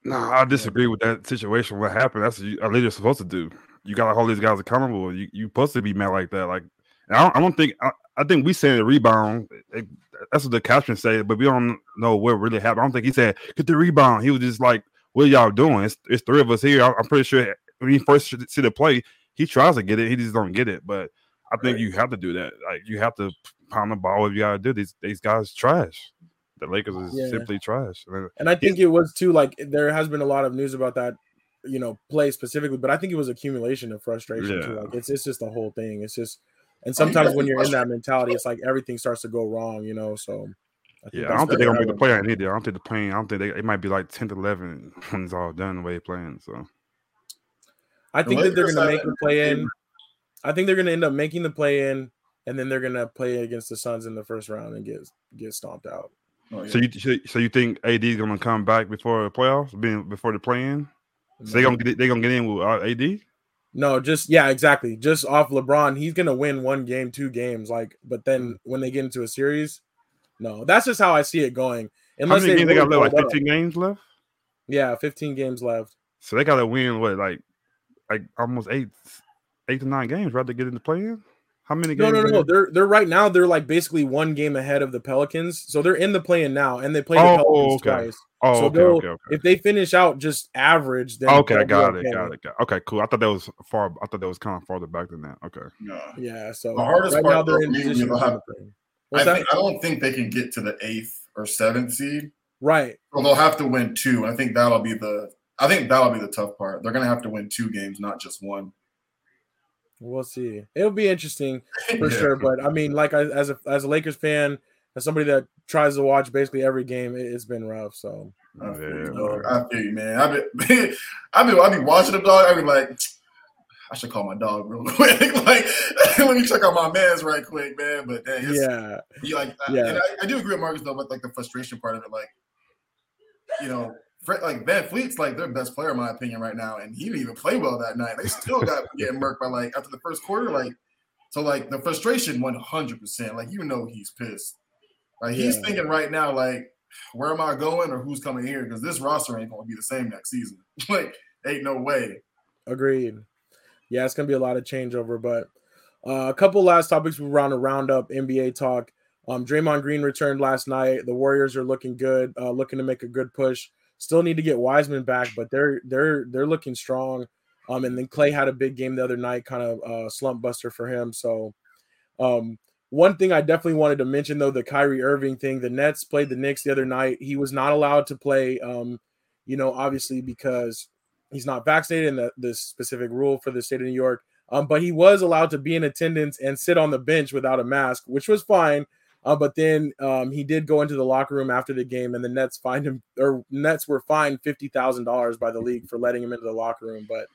No, I disagree with that situation. What happened? That's what a leader's supposed to do. You got to hold these guys accountable. You, you're supposed to be mad like that. Like, I don't, I don't think, I, I think we said the rebound. It, that's what the caption said, but we don't know what really happened. I don't think he said, get the rebound. He was just like, what are y'all doing? It's, it's three of us here. I, I'm pretty sure when he first see the play, he tries to get it. He just don't get it. But I think right. you have to do that. Like you have to pound the ball if you got to do these. These guys trash. The Lakers is yeah. simply trash. I mean, and I think it was too, like, there has been a lot of news about that, you know, play specifically, but I think it was accumulation of frustration yeah. too. Like, it's it's just the whole thing. It's just, and sometimes when you're in that mentality, it's like everything starts to go wrong, you know. So I think yeah, I don't think they're gonna be the playoff either. I don't think the playing. I don't think they. It might be like tenth, eleventh when it's all done the way they're playing. So I think that they're gonna make the play in. I think they're gonna end up making the play in, and then they're gonna play against the Suns in the first round and get get stomped out. Oh, yeah. So you so you think A D is gonna come back before the playoffs, being before the play in? So they gonna get they gonna get in with A D? No, just yeah, exactly. Just off LeBron, he's gonna win one game, two games, like. But then when they get into a series, no, that's just how I see it going. Unless how many they, games they got left? Like fifteen games left. Yeah, fifteen games left. So they gotta win what, like, like almost eight, eight to nine games, right, to get into play-in. How many games? No, no, no. They're they're right now. They're like basically one game ahead of the Pelicans, so they're in the play-in now, and they play oh, the Pelicans okay. twice. Oh, so okay, okay, okay. If they finish out just average, then okay, got it, okay. got it, got it. Okay, cool. I thought that was far. I thought that was kind of farther back than that. Okay. Yeah. Yeah. So the hardest right part now they're in position. I, think, I don't think they can get to the eighth or seventh seed. Right. Well, they'll have to win two. I think that'll be the. I think that'll be the tough part. They're gonna have to win two games, not just one. We'll see. It'll be interesting for yeah. sure. But I mean, like, I, as a as a Lakers fan, as somebody that tries to watch basically every game, it, it's been rough. So oh, yeah, oh, I feel you, man. I've been, I've been, I've been watching the dog. I be like, I should call my dog real quick. Like, let me check out my man's right quick, man. But dang, it's, yeah, you like, yeah. I, and I, I do agree with Marcus though, with like the frustration part of it. Like, you know. Like Van Fleet's like their best player in my opinion right now, and he didn't even play well that night. They still got getting murked by like after the first quarter, like so like the frustration one hundred percent. Like you know he's pissed. Like he's yeah. thinking right now like where am I going or who's coming here because this roster ain't gonna be the same next season. Like ain't no way. Agreed. Yeah, it's gonna be a lot of changeover, but uh, a couple last topics we round to round up N B A talk. Um, Draymond Green returned last night. The Warriors are looking good, uh, looking to make a good push. Still need to get Wiseman back, but they're they're they're looking strong. Um, and then Clay had a big game the other night, kind of uh, slump buster for him. So, um, one thing I definitely wanted to mention though, the Kyrie Irving thing. The Nets played the Knicks the other night. He was not allowed to play, um, you know, obviously because he's not vaccinated and the, the specific rule for the state of New York. Um, but he was allowed to be in attendance and sit on the bench without a mask, which was fine. Uh, but then um, he did go into the locker room after the game, and the Nets fined him, or Nets were fined fifty thousand dollars by the league for letting him into the locker room. But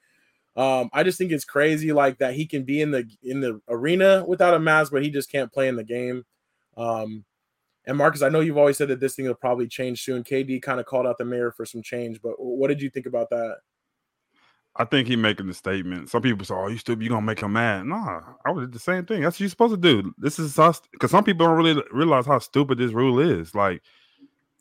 um, I just think it's crazy, like that he can be in the in the arena without a mask, but he just can't play in the game. Um, and Marcus, I know you've always said that this thing will probably change soon. K D kind of called out the mayor for some change, but what did you think about that? I think he making the statement. Some people say, "Oh, you still you gonna make him mad?" Nah, I would do the same thing. That's what you're supposed to do. This is how because some people don't really realize how stupid this rule is. Like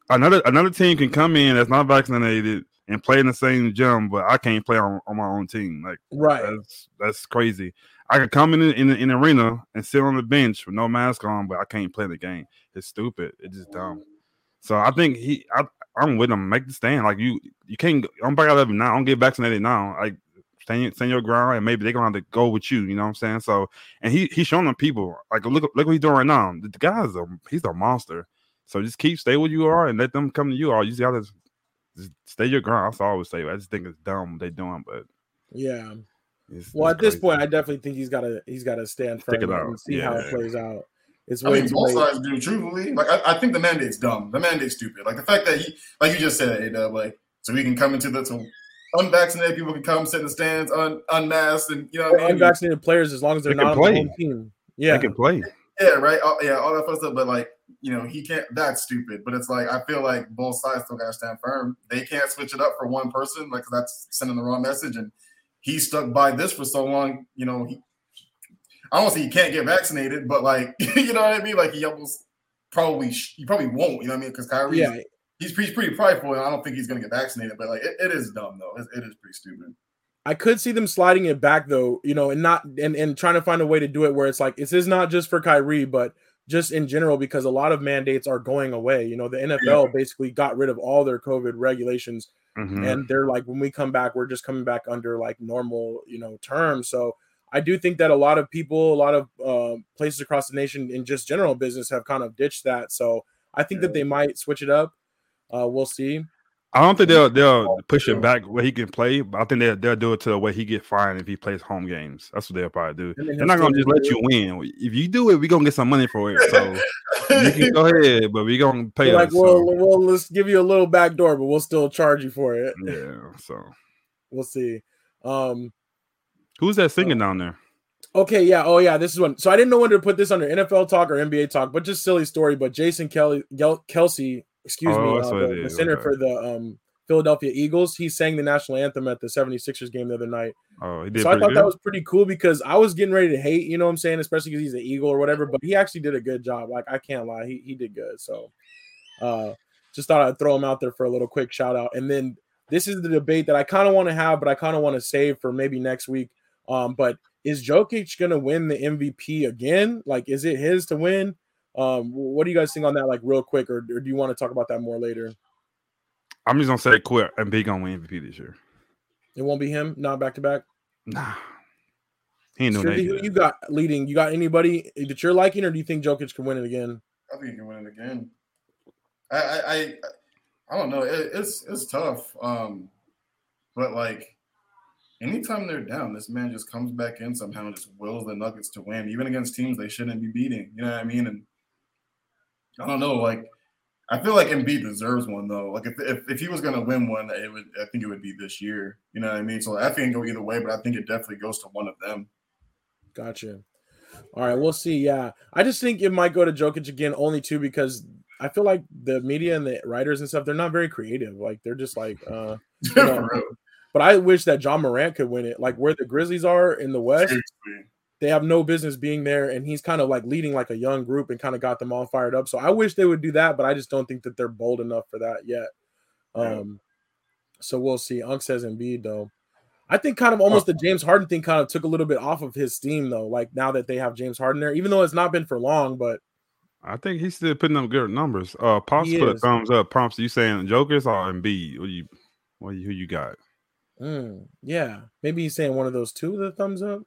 another another team can come in that's not vaccinated and play in the same gym, but I can't play on, on my own team. Like right, that's that's crazy. I can come in in in the arena and sit on the bench with no mask on, but I can't play the game. It's stupid. It's just dumb. So I think he. I, I'm with him. Make the stand. Like you, you can't. I'm back out of it now. I don't get vaccinated now. Like stand, stand your ground, and maybe they're gonna have to go with you. You know what I'm saying? So, and he he's showing them people. Like look, look what he's doing right now. The guy's a he's a monster. So just keep stay where you are and let them come to you. All you just gotta just stay your ground. That's all I always say. I just think it's dumb what they're doing, but yeah. It's, well, it's at crazy. This point, I definitely think he's gotta he's gotta stand firm and see yeah. how it plays out. It's I mean, both late. Sides do, truthfully. Like, I, I think the mandate's dumb. The mandate's stupid. Like, the fact that he, like you just said, A-Dub, like, so we can come into the, so unvaccinated people can come sit in the stands, un, unmasked, and, you know what I mean? Unvaccinated players, as long as they're they not on the home team. Yeah. They can play. Yeah, right? All, yeah, all that fun stuff. But, like, you know, he can't, that's stupid. But it's like, I feel like both sides still got to stand firm. They can't switch it up for one person, like, because that's sending the wrong message. And he stuck by this for so long, you know, he, I don't say he can't get vaccinated, but like you know what I mean. Like he almost probably he probably won't. You know what I mean? Because Kyrie, yeah. he's, he's pretty prideful, and I don't think he's gonna get vaccinated. But like it, it is dumb though. It, it is pretty stupid. I could see them sliding it back though, you know, and not and, and trying to find a way to do it where it's like this is not just for Kyrie, but just in general because a lot of mandates are going away. You know, the N F L yeah. basically got rid of all their COVID regulations, mm-hmm. and they're like, when we come back, we're just coming back under like normal, you know, terms. So. I do think that a lot of people, a lot of uh, places across the nation in just general business have kind of ditched that. So I think yeah. that they might switch it up. Uh, we'll see. I don't think they'll they'll push it back where he can play, but I think they'll, they'll do it to the way he get fined if he plays home games. That's what they'll probably do. They're not gonna just let you win. If you do it, we're gonna get some money for it. So you can go ahead, but we're gonna pay. Like, us, well, so. well, let's give you a little back door, but we'll still charge you for it. Yeah, so we'll see. Um, who's that singing down there? Okay, yeah, oh yeah, this is one. So I didn't know whether to put this under N F L talk or N B A talk, but just silly story. But Jason Kelly, Kelsey. Excuse oh, me, uh, the, the center okay. for the um, Philadelphia Eagles. He sang the national anthem at the seventy-sixers game the other night. Oh, he did. So I thought good. that was pretty cool because I was getting ready to hate, you know what I'm saying, especially because he's an Eagle or whatever, but he actually did a good job. Like, I can't lie. He he did good. So uh, just thought I'd throw him out there for a little quick shout out. And then this is the debate that I kind of want to have, but I kind of want to save for maybe next week. Um, but is Jokic going to win the M V P again? Like, is it his to win? Um, what do you guys think on that, like, real quick, or, or do you want to talk about that more later? I'm just gonna say quick, and Embiid gonna win M V P this year. It won't be him, not back to back. Nah, he ain't no name. Who you got leading? You got anybody that you're liking, or do you think Jokic can win it again? I think he can win it again. I, I, I, I don't know. It, it's it's tough. Um, but like, anytime they're down, this man just comes back in somehow and just wills the Nuggets to win, even against teams they shouldn't be beating. You know what I mean? And I don't know, like, I feel like Embiid deserves one, though. Like, if if, if he was going to win one, it would, I think it would be this year. You know what I mean? So I think it can go either way, but I think it definitely goes to one of them. Gotcha. All right, we'll see, yeah. I just think it might go to Jokic again, only two, because I feel like the media and the writers and stuff, they're not very creative. Like, they're just like uh, – you know, but I wish that John Morant could win it. Like, where the Grizzlies are in the West – they have no business being there, and he's kind of like leading like a young group and kind of got them all fired up. So I wish they would do that, but I just don't think that they're bold enough for that yet. Um, right. So we'll see. Unc says Embiid, though. I think kind of almost the James Harden thing kind of took a little bit off of his steam, though, like now that they have James Harden there, even though it's not been for long, but. I think he's still putting up good numbers. Uh, Pops put a thumbs up. Prompts, you saying Jokers or Embiid? What you, what you, who you got? Mm, yeah. Maybe he's saying one of those two, the thumbs up.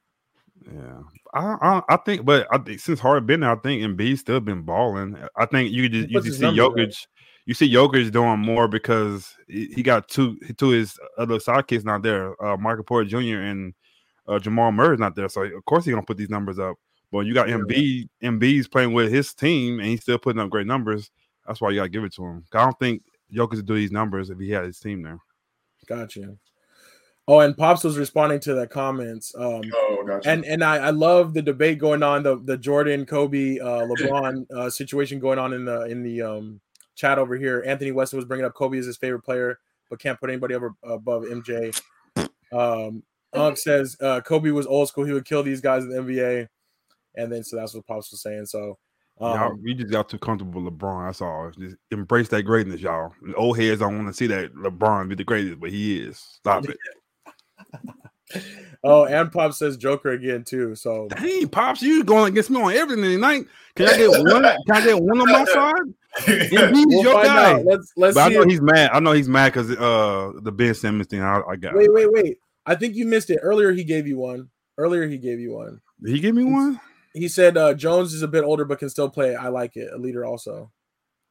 Yeah, I, I I think, but I think since Harden been there, I think Embiid's still been balling. I think you just you just see Jokic, right? you see Jokic doing more because he, he got two two his other sidekicks not there, uh, Michael Porter Junior and uh, Jamal Murray's not there, so of course he's gonna put these numbers up. But when you got Embiid, Embiid's playing with his team and he's still putting up great numbers. That's why you gotta give it to him. I don't think Jokic would do these numbers if he had his team there. Gotcha. Oh, and Pops was responding to the comments. Um, oh, gotcha. And and I, I love the debate going on, the the Jordan, Kobe, uh, LeBron uh, situation going on in the in the um, chat over here. Anthony Weston was bringing up Kobe is his favorite player, but can't put anybody over above M J. Um, Unc says uh, Kobe was old school; he would kill these guys in the N B A. And then so that's what Pops was saying. So um, y'all, we just got too comfortable with LeBron. That's all. Just embrace that greatness, y'all. The old heads don't want to see that LeBron be the greatest, but he is. Stop it. Oh, and Pop says Joker again too. So dang, Pops, you going against me on everything tonight. Can I get one? Can I get one on my side? We'll your guy. Let's let's. But see I know it. he's mad. I know he's mad because uh the Ben Simmons thing. I, I got. Wait, wait, wait. I think you missed it earlier. He gave you one. Earlier he gave you one. Did he give me one? He said uh Jones is a bit older but can still play. I like it. A leader also.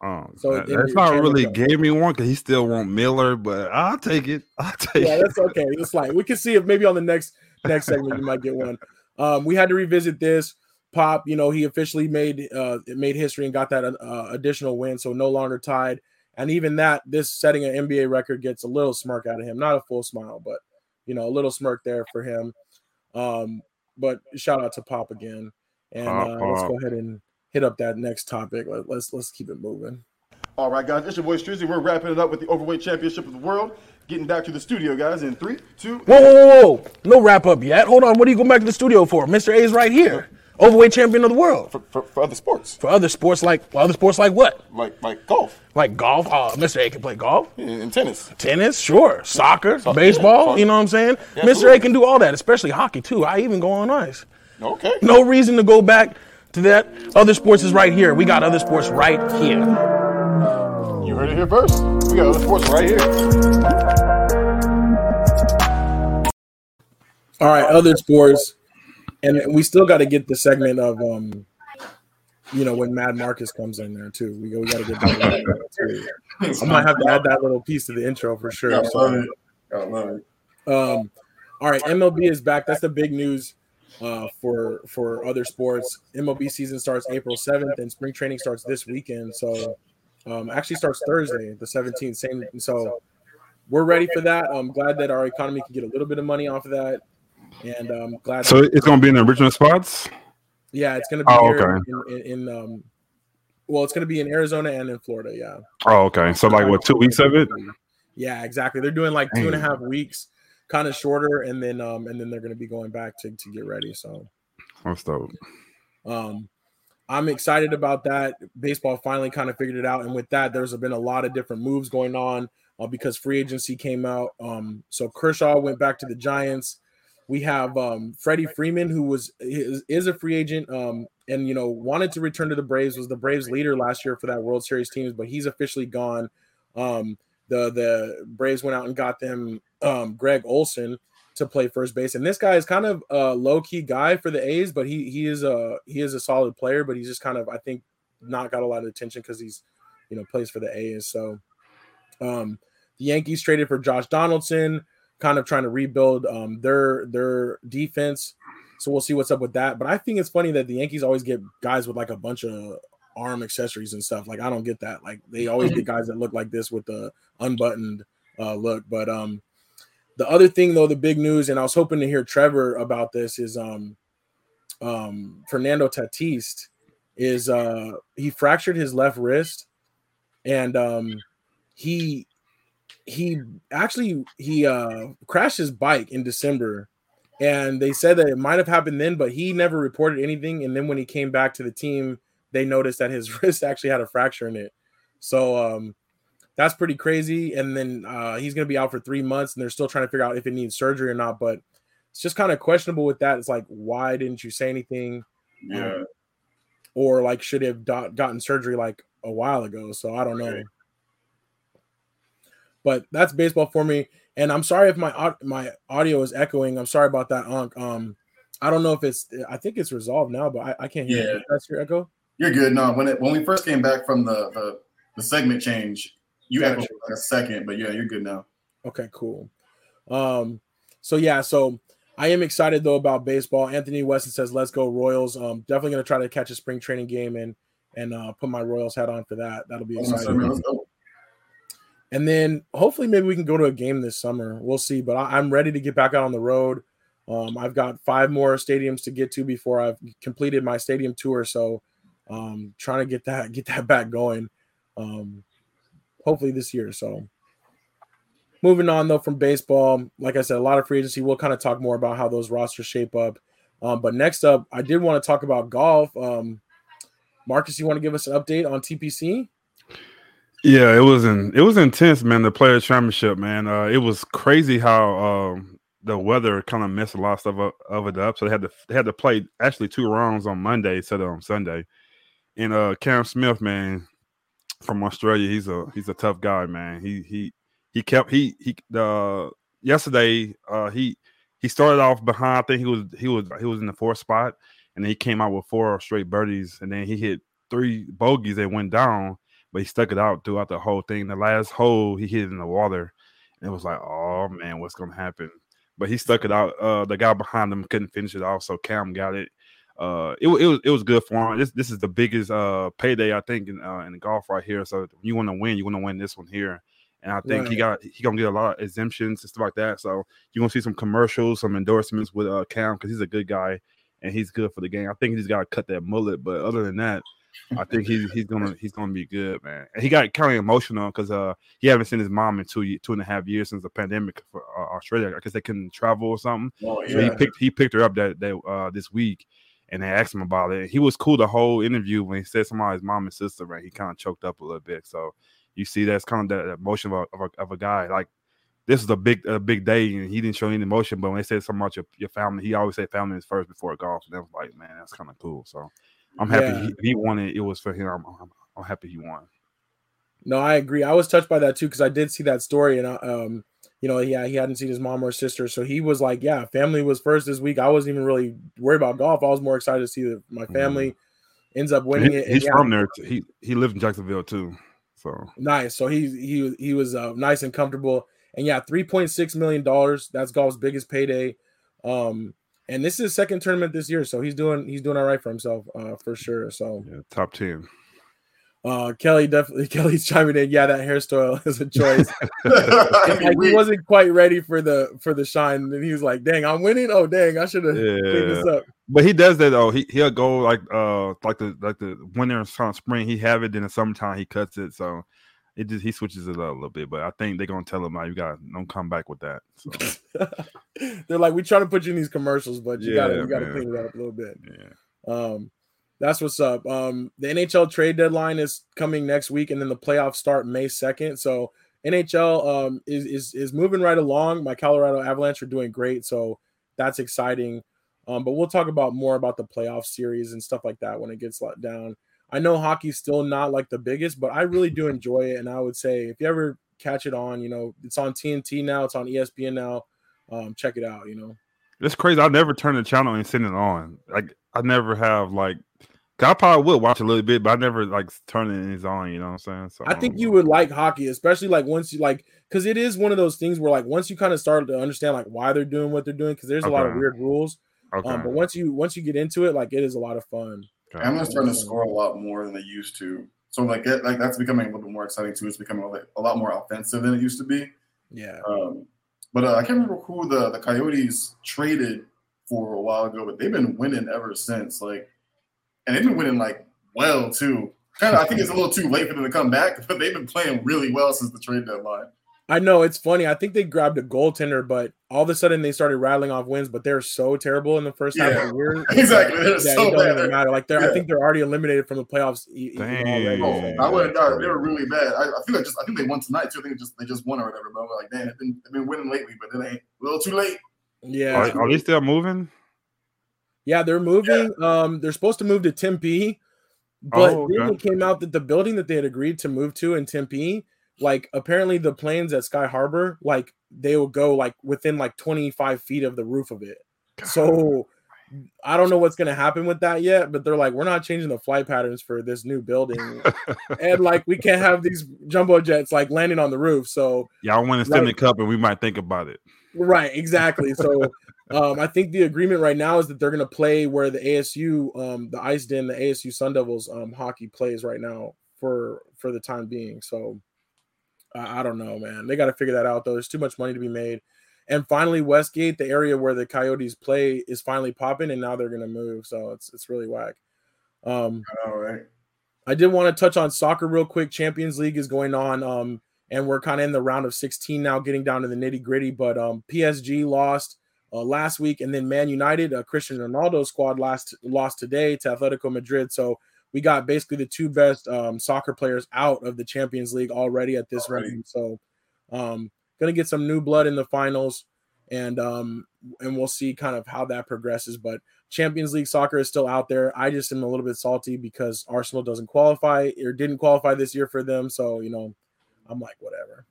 Oh, so that, that's not really gave me one because he still want Miller, but I'll take it. I'll take yeah, it. Yeah, that's okay. It's like we can see if maybe on the next next segment you might get one. Um, we had to revisit this. Pop, you know, he officially made uh made history and got that uh, additional win, so no longer tied. And even that, this setting an N B A record gets a little smirk out of him, not a full smile, but you know, a little smirk there for him. Um, but shout out to Pop again, and uh, uh, let's go ahead and hit up that next topic. Let, let's let's keep it moving. All right, guys, it's your boy Strizzy. We're wrapping it up with the Overweight Championship of the World. Getting back to the studio, guys, in three, two. Whoa, whoa, whoa, whoa. No wrap up yet. Hold on. What are you going back to the studio for? Mister A is right here. Overweight champion of the world. For, for, for other sports. For other sports like well, other sports like what? Like like golf. Like golf. Uh, Mister A can play golf. Yeah, and tennis. Tennis, sure. Soccer, Soccer. baseball. Soccer. You know what I'm saying? Yeah, Mister Absolutely. A can do all that, especially hockey too. I even go on ice. Okay. No reason to go back to that. Other sports is right here. We got other sports right here. You heard it here first. We got other sports right here. All right, other sports. And we still got to get the segment of um, you know, when Matt Marcus comes in there too. We, we got to get that too. I might have to add that little piece to the intro for sure. I love it. I love it. Um, all right, M L B is back. That's the big news uh, for for other sports. M L B season starts April seventh, and spring training starts this weekend. So um, actually starts Thursday, the seventeenth. Same. So we're ready for that. I'm glad that our economy can get a little bit of money off of that, and I'm glad. So that- it's going to be in the original spots. Yeah, it's going to be oh, okay. in, in, in um, well, it's going to be in Arizona and in Florida. Yeah. Oh, okay. So like what, two weeks of it? Yeah, exactly. They're doing like two and a half weeks, kind of shorter, and then um, and then they're going to be going back to to get ready. So that's dope. Um, I'm excited about that. Baseball finally kind of figured it out, and with that, there's been a lot of different moves going on uh, because free agency came out. Um, so Kershaw went back to the Giants. We have um, Freddie Freeman, who was is, is a free agent, um, and you know wanted to return to the Braves. Was the Braves leader last year for that World Series teams, but he's officially gone. Um, the the Braves went out and got them um, Greg Olson to play first base, and this guy is kind of a low key guy for the A's, but he he is a he is a solid player, but he's just kind of I think not got a lot of attention because he's you know plays for the A's. So um, the Yankees traded for Josh Donaldson, kind of trying to rebuild um, their their defense. So we'll see what's up with that. But I think it's funny that the Yankees always get guys with like a bunch of arm accessories and stuff. Like, I don't get that. Like, they always get guys that look like this with the unbuttoned uh, look. But um, the other thing, though, the big news, and I was hoping to hear Trevor about this, is um, um, Fernando Tatis is uh, he fractured his left wrist, and um, he – He actually he uh, crashed his bike in December, and they said that it might have happened then, but he never reported anything. And then when he came back to the team, they noticed that his wrist actually had a fracture in it. So um, that's pretty crazy. And then uh, he's going to be out for three months, and they're still trying to figure out if it needs surgery or not. But it's just kind of questionable with that. It's like, why didn't you say anything? Yeah. Um, or like should have do- gotten surgery like a while ago. So I don't know. Right. But that's baseball for me, and I'm sorry if my my audio is echoing. I'm sorry about that, Unc. Um, I don't know if it's. I think it's resolved now, but I, I can't hear. Yeah. It. That's your echo. You're good. No, when it, when we first came back from the the, the segment change, you gotcha. Echoed for like a second, but yeah, you're good now. Okay, cool. Um, so yeah, so I am excited though about baseball. Anthony Weston says, "Let's go Royals." Um, definitely gonna try to catch a spring training game and and uh, put my Royals hat on for that. That'll be exciting. Let's go. And then hopefully maybe we can go to a game this summer. We'll see. But I, I'm ready to get back out on the road. Um, I've got five more stadiums to get to before I've completed my stadium tour. So um, trying to get that get that back going um, hopefully this year. So moving on, though, from baseball, like I said, a lot of free agency. We'll kind of talk more about how those rosters shape up. Um, but next up, I did want to talk about golf. Um, Marcus, you want to give us an update on T P C? Yeah, it was in, it was intense, man. The Players Championship, man. Uh, it was crazy how uh, the weather kind of messed a lot of stuff up, of it up. So they had to they had to play actually two rounds on Monday instead of on Sunday. And uh, Cam Smith, man, from Australia, he's a he's a tough guy, man. He he he kept he he uh, yesterday uh, he he started off behind. I think he was he was he was in the fourth spot, and then he came out with four straight birdies, and then he hit three bogeys that went down. But he stuck it out throughout the whole thing. The last hole, he hit it in the water. And it was like, oh, man, what's going to happen? But he stuck it out. Uh, the guy behind him couldn't finish it off, so Cam got it. Uh, it, it was it was good for him. This this is the biggest uh, payday, I think, in, uh, in golf right here. So if you want to win, you want to win this one here. And I think right. he got he going to get a lot of exemptions and stuff like that. So you're going to see some commercials, some endorsements with uh, Cam because he's a good guy and he's good for the game. I think he just got to cut that mullet. But other than that, I think he's he's gonna he's gonna be good, man. And he got kind of emotional because uh he haven't seen his mom in two two and a half years since the pandemic for uh, Australia. I guess they couldn't travel or something. Oh, yeah. So he picked he picked her up that that uh, this week, and they asked him about it. He was cool the whole interview when he said something about his mom and sister, right? He kind of choked up a little bit. So you see that's kind of that emotion of a, of a, of a guy. Like this is a big a big day, and he didn't show any emotion. But when they said something about your, your family, he always said family is first before golf. And I was like, man, that's kind of cool. So. I'm happy yeah. he, he won it. It was for him. I'm, I'm, I'm happy he won. No, I agree. I was touched by that too because I did see that story, and I, um, you know, yeah, he hadn't seen his mom or his sister, so he was like, "Yeah, family was first this week." I wasn't even really worried about golf. I was more excited to see the, my family, ends up winning he, it. He's from there. He he lived in Jacksonville too. So nice. So he he he was uh, nice and comfortable. And yeah, three point six million dollars. That's golf's biggest payday. Um, and this is his second tournament this year, so he's doing he's doing all right for himself, uh, for sure. So yeah, top ten. Uh, Kelly definitely Kelly's chiming in. Yeah, that hairstyle is a choice. Like, he wasn't quite ready for the for the shine, and he was like, "Dang, I'm winning! Oh, dang, I should have yeah. cleaned this up." But he does that though. He he'll go like uh like the like the winter and spring. He have it, then in the summertime he cuts it. So it just he switches it up a little bit. But I think they're gonna tell him now, you got don't come back with that. So. They're like, we try to put you in these commercials, but you yeah, gotta you gotta man. clean it up a little bit. Yeah. Um. That's what's up. Um, the N H L trade deadline is coming next week, and then the playoffs start May second. So N H L um, is, is is moving right along. My Colorado Avalanche are doing great, so that's exciting. Um, but we'll talk about more about the playoff series and stuff like that when it gets let down. I know hockey's still not like the biggest, but I really do enjoy it, and I would say if you ever catch it on, you know, it's on T N T now, it's on E S P N now. Um, check it out, you know. It's crazy. I'll never turn the channel and send it on. Like I never have like. I probably would watch a little bit, but I never like turn it and it's on. You know what I'm saying? So I think um, you would like hockey, especially like once you like, because it is one of those things where like once you kind of start to understand like why they're doing what they're doing, because there's okay. a lot of weird rules. Okay. Um, but once you once you get into it, like it is a lot of fun. Okay. I'm starting to score a lot more than they used to, so like it, like that's becoming a little bit more exciting too. It's becoming like a lot more offensive than it used to be. Yeah. Um, but uh, I can't remember who the the Coyotes traded for a while ago, but they've been winning ever since. Like. And they've been winning, like, well, too. Kind of, I think it's a little too late for them to come back, but they've been playing really well since the trade deadline. I know. It's funny. I think they grabbed a goaltender, but all of a sudden they started rattling off wins, but they're so terrible in the first half of the year. Exactly. They're yeah, so bad. It doesn't matter. Like they're, yeah. I think they're already eliminated from the playoffs. Dang. Oh, I would have thought they were really bad. I, I feel like just I think they won tonight, too. I think just, they just won or whatever. But I'm like, damn, they've been, they've been winning lately, but it ain't a little too late. Yeah. Are, are they still moving? Yeah, they're moving. Yeah. Um, they're supposed to move to Tempe, but oh, okay. then it came out that the building that they had agreed to move to in Tempe, like apparently the planes at Sky Harbor, like they will go like within like twenty-five feet of the roof of it. God. So I don't know what's going to happen with that yet, but they're like, we're not changing the flight patterns for this new building. And like, we can't have these jumbo jets like landing on the roof. So y'all want to send like, the cup and we might think about it. Right. Exactly. So Um, I think the agreement right now is that they're going to play where the A S U, um, the Ice Den, the A S U Sun Devils um, hockey plays right now for for the time being. So uh, I don't know, man. They got to figure that out, though. There's too much money to be made. And finally, Westgate, the area where the Coyotes play, is finally popping, and now they're going to move. So it's it's really whack. Um, all right. I did want to touch on soccer real quick. Champions League is going on, um, and we're kind of in the round of sixteen now, getting down to the nitty-gritty. But um, P S G lost. Uh, last week, and then Man United, uh, Christian Ronaldo's squad last lost today to Atletico Madrid. So we got basically the two best um, soccer players out of the Champions League already at this round. So um, gonna get some new blood in the finals, and um, and we'll see kind of how that progresses. But Champions League soccer is still out there. I just am a little bit salty because Arsenal doesn't qualify or didn't qualify this year for them. So you know, I'm like whatever.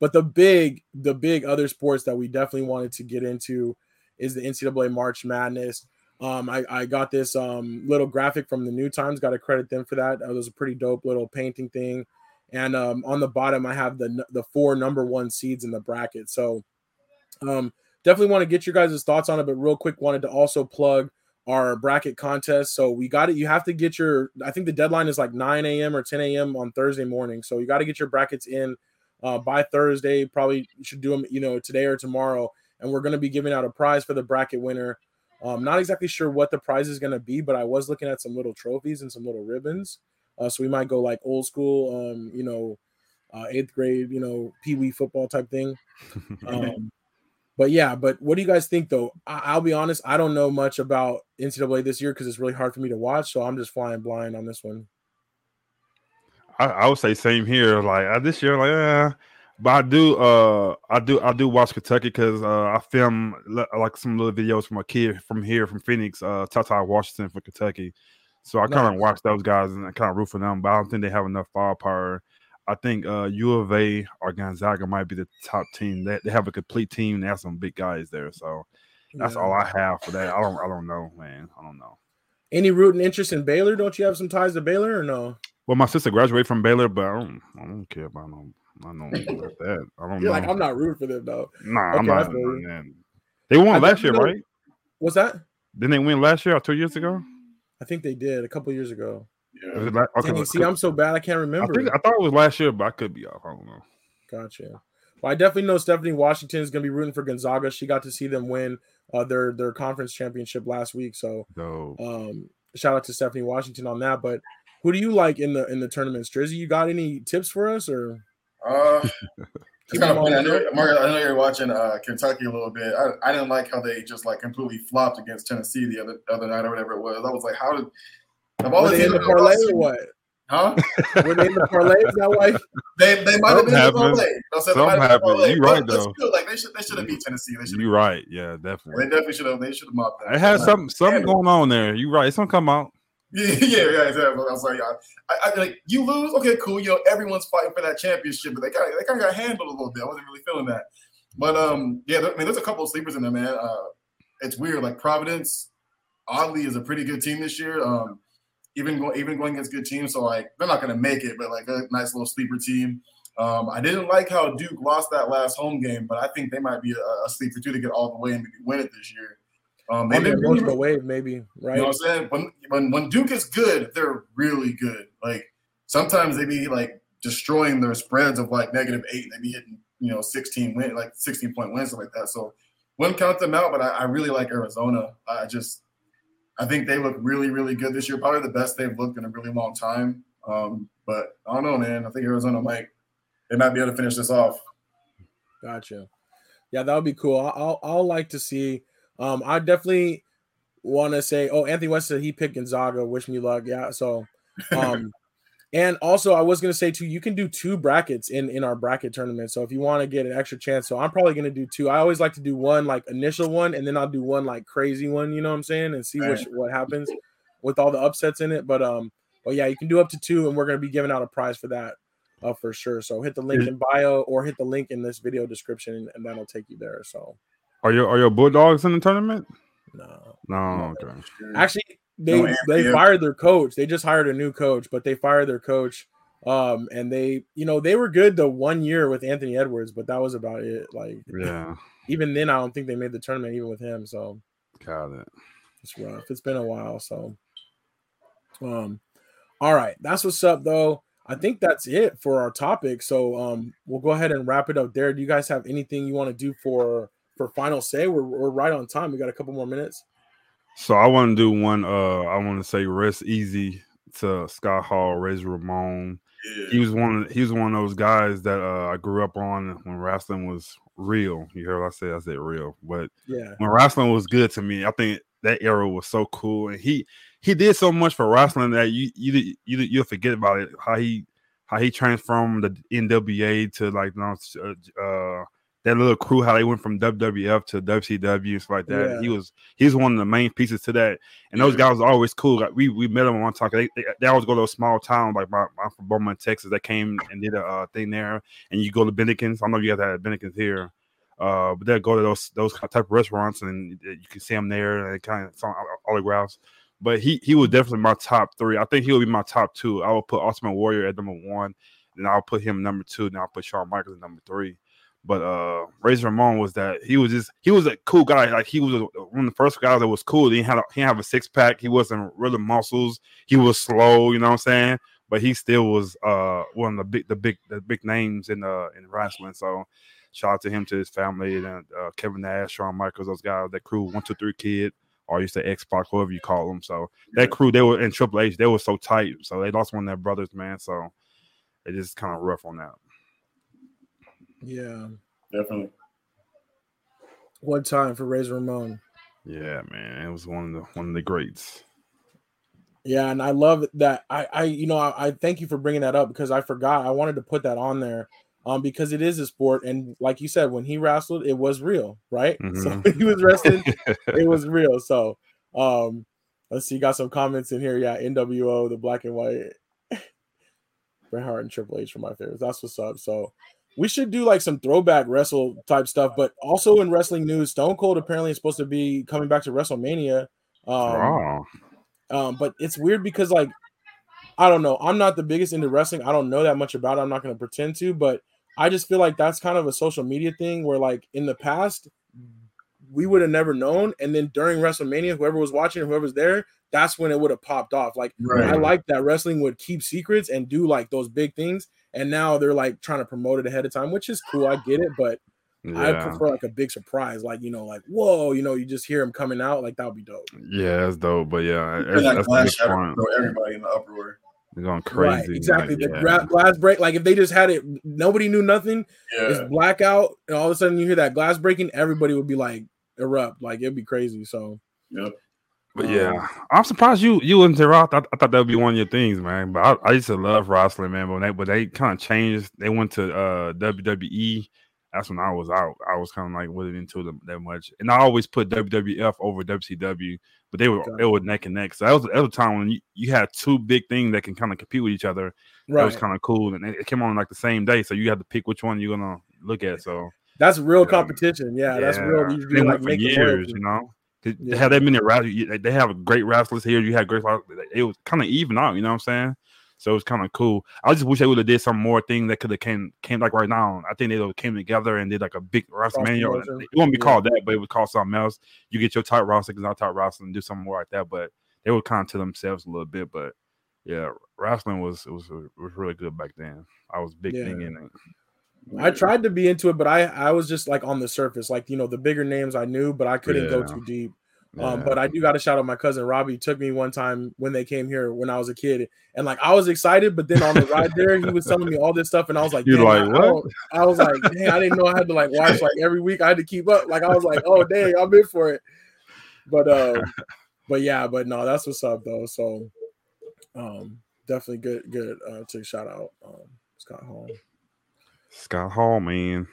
But the big, the big other sports that we definitely wanted to get into is the N C double A March Madness. Um, I, I got this um, little graphic from the New Times. Got to credit them for that. It was a pretty dope little painting thing. And um, on the bottom, I have the the four number one seeds in the bracket. So um, definitely want to get your guys' thoughts on it. But real quick, wanted to also plug our bracket contest. So we got it. You have to get your. I think the deadline is like nine a.m. or ten a.m. on Thursday morning. So you got to get your brackets in. Uh, by Thursday, probably should do them, you know, today or tomorrow. And we're going to be giving out a prize for the bracket winner. Um, not exactly sure what the prize is going to be, but I was looking at some little trophies and some little ribbons. Uh, so we might go like old school, um, you know, uh, eighth grade, you know, peewee football type thing. Um, but yeah, but what do you guys think though? I- I'll be honest. I don't know much about N C double A this year because it's really hard for me to watch. So I'm just flying blind on this one. I, I would say same here. Like uh, this year, like yeah, but I do, uh, I do, I do watch Kentucky because uh, I film le- like some little videos from a kid from here, from Phoenix, uh, Tata Washington for Kentucky. So I kind of nice. watch those guys and I kind of root for them. But I don't think they have enough firepower. I think uh, U of A or Gonzaga might be the top team. That they, they have a complete team. They have some big guys there. So that's yeah. all I have for that. I don't, I don't know, man. I don't know. Any root and interest in Baylor? Don't you have some ties to Baylor or no? Well, my sister graduated from Baylor, but I don't, I don't care about them. I don't about that. I don't You're know. Like, I'm not rooting for them, though. Nah, okay, I'm not. Man. They won I last year, know, right? What's that? Didn't they win last year or two years ago? I think they did a couple years ago. Yeah. Like, okay, Dang, see, could, I'm so bad I can't remember. I, think, I thought it was last year, but I could be off. I don't know. Gotcha. Well, I definitely know Stephanie Washington is going to be rooting for Gonzaga. She got to see them win uh, their their conference championship last week. So, um, shout out to Stephanie Washington on that. But who do you like in the in the tournaments? Drizzy, you got any tips for us or? Uh, it's kind of funny. I know, Mark, I know you're watching uh, Kentucky a little bit. I, I didn't like how they just like completely flopped against Tennessee the other other night or whatever it was. I was like, how did? Have all were they in the parlay or what? Huh? Were they in the parlay? Is that why? They they might have been in the parlay. Something happened. You're right, though. Like they should they should have beat Tennessee. They should. You're right. Yeah, definitely. They definitely should have. They should have mopped that. It had something something going on there. You're right. It's gonna come out. Yeah, yeah, yeah, exactly. I was like, I, I, like, you lose, okay, cool. You know, everyone's fighting for that championship, but they kind of they kind of got handled a little bit. I wasn't really feeling that, but um, yeah, there, I mean, there's a couple of sleepers in there, man. Uh, it's weird. Like Providence, oddly, is a pretty good team this year. Um, even going even going against good teams, so like they're not gonna make it, but like a nice little sleeper team. Um, I didn't like how Duke lost that last home game, but I think they might be a, a sleeper too to get all the way and maybe win it this year. Um, maybe the emotional wave, maybe, right? You know what I'm saying? When, when when Duke is good, they're really good. Like sometimes they be like destroying their spreads of like negative eight. They be hitting you know sixteen win, like sixteen point wins, something like that. So wouldn't count them out. But I, I really like Arizona. I just I think they look really really good this year. Probably the best they've looked in a really long time. Um, but I don't know, man. I think Arizona might they might be able to finish this off. Gotcha. Yeah, that would be cool. I'll I'll like to see. Um, I definitely want to say, oh, Anthony West said he picked Gonzaga. Wish me luck. Yeah. So, um, and also I was going to say too, you can do two brackets in, in our bracket tournament. So if you want to get an extra chance, so I'm probably going to do two. I always like to do one, like initial one, and then I'll do one like crazy one, you know what I'm saying? And see right. which, what happens with all the upsets in it. But, um, but yeah, you can do up to two and we're going to be giving out a prize for that uh, for sure. So hit the link in bio or hit the link in this video description and, and that'll take you there. So. Are your are your Bulldogs in the tournament? No, no. Okay. Actually, they no, they fired their coach. They just hired a new coach, but they fired their coach. Um, and they, you know, they were good the one year with Anthony Edwards, but that was about it. Like, yeah. Even then, I don't think they made the tournament even with him. So, got it. It's rough. It's been a while. So, um, all right, that's what's up, though. I think that's it for our topic. So, um, we'll go ahead and wrap it up there. Do you guys have anything you want to do for? For final say, we're we're right on time. We got a couple more minutes. So I want to do one. Uh, I want to say rest easy to Scott Hall, Razor Ramon. Yeah. He was one. Of, he was one of those guys that uh, I grew up on when wrestling was real. You hear what I said? I said real, but yeah, when wrestling was good to me, I think that era was so cool. And he he did so much for wrestling that you you you you'll forget about it. How he how he transformed the N W A to like you know, uh. That little crew, how they went from W W F to W C W and stuff like that. Yeah. He was he's one of the main pieces to that. And those guys were always cool. Like we we met them one time. They, they, they always go to a small town. Like my, I'm from Beaumont, Texas. They came and did a uh, thing there. And you go to Bennigan's. I know you guys have Bennigan's here, uh, but they go to those those type of restaurants and you can see them there and kind of some autographs. But he he was definitely my top three. I think he will be my top two. I will put Ultimate Warrior at number one, and I'll put him number two, and I'll put Shawn Michaels at number three. But uh, Razor Ramon was that he was just he was a cool guy. Like he was one of the first guys that was cool. He had a, he had a six pack. He wasn't really muscles. He was slow. You know what I'm saying? But he still was uh one of the big the big the big names in uh in wrestling. So shout out to him, to his family, and uh, Kevin Nash, Shawn Michaels, those guys, that crew, one two three kid, or used to Xbox, whoever you call them. So that crew, they were in Triple H. They were so tight. So they lost one of their brothers, man. So it just kind of rough on that. Yeah, definitely. One time for Razor Ramon. Yeah, man, it was one of the one of the greats. Yeah, and I love that. I, I you know, I, I thank you for bringing that up because I forgot. I wanted to put that on there, um, because it is a sport, and like you said, when he wrestled, it was real, right? Mm-hmm. So when he was wrestling, it was real. So, um, let's see, got some comments in here. Yeah, N W O, the black and white, Bret Hart and Triple H for my favorites. That's what's up. So. We should do like some throwback wrestle type stuff, but also in wrestling news, Stone Cold apparently is supposed to be coming back to WrestleMania. Um, oh. Um, but it's weird because, like, I don't know. I'm not the biggest into wrestling. I don't know that much about it. I'm not going to pretend to, but I just feel like that's kind of a social media thing where, like, in the past, we would have never known. And then during WrestleMania, whoever was watching, whoever's there, that's when it would have popped off. Like, right. I like that wrestling would keep secrets and do, like, those big things. And now they're, like, trying to promote it ahead of time, which is cool. I get it, but yeah. I prefer, like, a big surprise. Like, you know, like, whoa, you know, you just hear them coming out. Like, that would be dope. Yeah, that's dope. But, yeah. That's, like, that's glass shatter, throw everybody in the uproar. They're going crazy. Right, exactly. Like, the yeah. glass break. Like, if they just had it, nobody knew nothing. Yeah. It's blackout. And all of a sudden you hear that glass breaking, everybody would be, like, erupt. Like, it'd be crazy. So, yep. But um, yeah, I'm surprised you you into Roth. I, I thought that would be one of your things, man. But I, I used to love wrestling, man. But when they but they kind of changed. They went to uh, W W E. That's when I was out. I was kind of like wasn't into them that much. And I always put W W F over W C W. But they were they were neck and neck. So that was, that was a time when you, you had two big things that can kind of compete with each other. Right. That was kind of cool, and it came on like the same day. So you had to pick which one you're gonna look at. So that's real yeah. competition. Yeah, yeah, that's real. You they like, went for years, you know. They yeah. have that many wrestlers. They have great wrestlers here. You had great. It was kind of even out. You know what I'm saying? So it was kind of cool. I just wish they would have did some more thing that could have came came like right now. I think they would came together and did like a big WrestleMania. It wouldn't be called that, but it would call something else. You get your tight roster because I tight roster and do something more like that. But they were kind of to themselves a little bit. But yeah, wrestling was it was it was really good back then. I was big yeah. thing in it. I tried to be into it, but I, I was just like on the surface, like, you know, the bigger names I knew, but I couldn't yeah. go too deep. Um, yeah. But I do got to shout out my cousin Robbie. He took me one time when they came here when I was a kid, and like I was excited, but then on the ride there, he was telling me all this stuff, and I was like, "You like what?" I, I was like, "Dang, I didn't know I had to like watch like every week. I had to keep up." Like I was like, "Oh dang, I'm in for it." But uh, but yeah, but no, that's what's up though. So um, definitely good, good uh, to shout out um, Scott Hall. Scott Hall, man.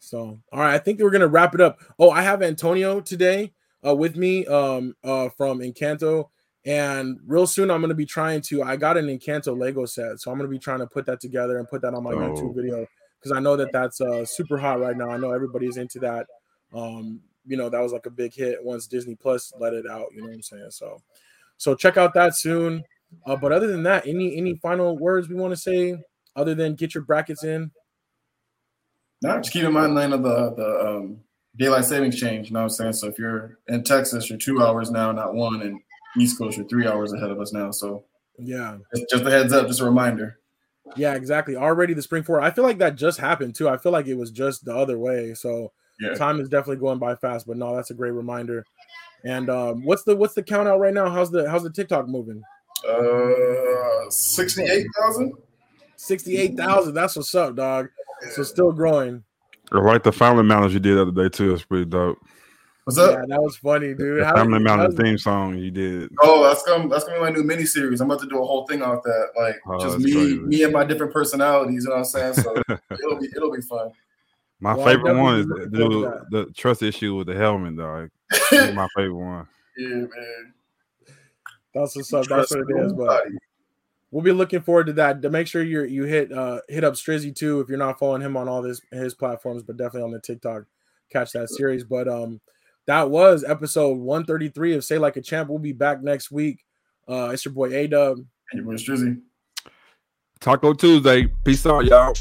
So, all right, I think we're gonna wrap it up. Oh, I have Antonio today uh, with me um, uh, from Encanto, and real soon I'm gonna be trying to. I got an Encanto Lego set, so I'm gonna be trying to put that together and put that on my oh. YouTube video because I know that that's uh, super hot right now. I know everybody's into that. Um, you know, that was like a big hit once Disney Plus let it out. You know what I'm saying? So, so check out that soon. Uh, but other than that, any any final words we want to say other than get your brackets in? No, just keep in mind the, the, the um, daylight savings change, you know what I'm saying? So if you're in Texas, you're two hours now, not one, and East Coast, you're three hours ahead of us now. So yeah, just, just a heads up, just a reminder. Yeah, exactly. Already the spring forward. I feel like that just happened too. I feel like it was just the other way. So yeah. Time is definitely going by fast, but no, that's a great reminder. And um, what's the what's the count out right now? How's the how's the TikTok moving? Uh, sixty-eight thousand. sixty-eight thousand. That's what's up, dog. So still growing. I like the family mountains you did the other day too. It's pretty dope. What's up? Yeah, that was funny, dude. The family mountains theme song you did. Oh, that's gonna that's gonna be my new mini series. I'm about to do a whole thing off that, like oh, just me, crazy. me and my different personalities. You know what I'm saying? So it'll be it'll be fun. My well, favorite one is the, the, the trust issue with the helmet, dog. That's my favorite one. Yeah, man. That's what's up. Trust that's what it is, buddy. We'll be looking forward to that. To make sure you you hit uh, hit up Strizzy too if you're not following him on all this his platforms, but definitely on the TikTok, catch that series. But um, that was episode one thirty-three of Say Like a Champ. We'll be back next week. Uh, it's your boy A-Dub and your boy Strizzy. Taco Tuesday. Peace out, y'all.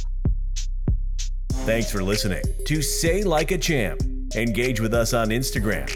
Thanks for listening to Say Like a Champ. Engage with us on Instagram.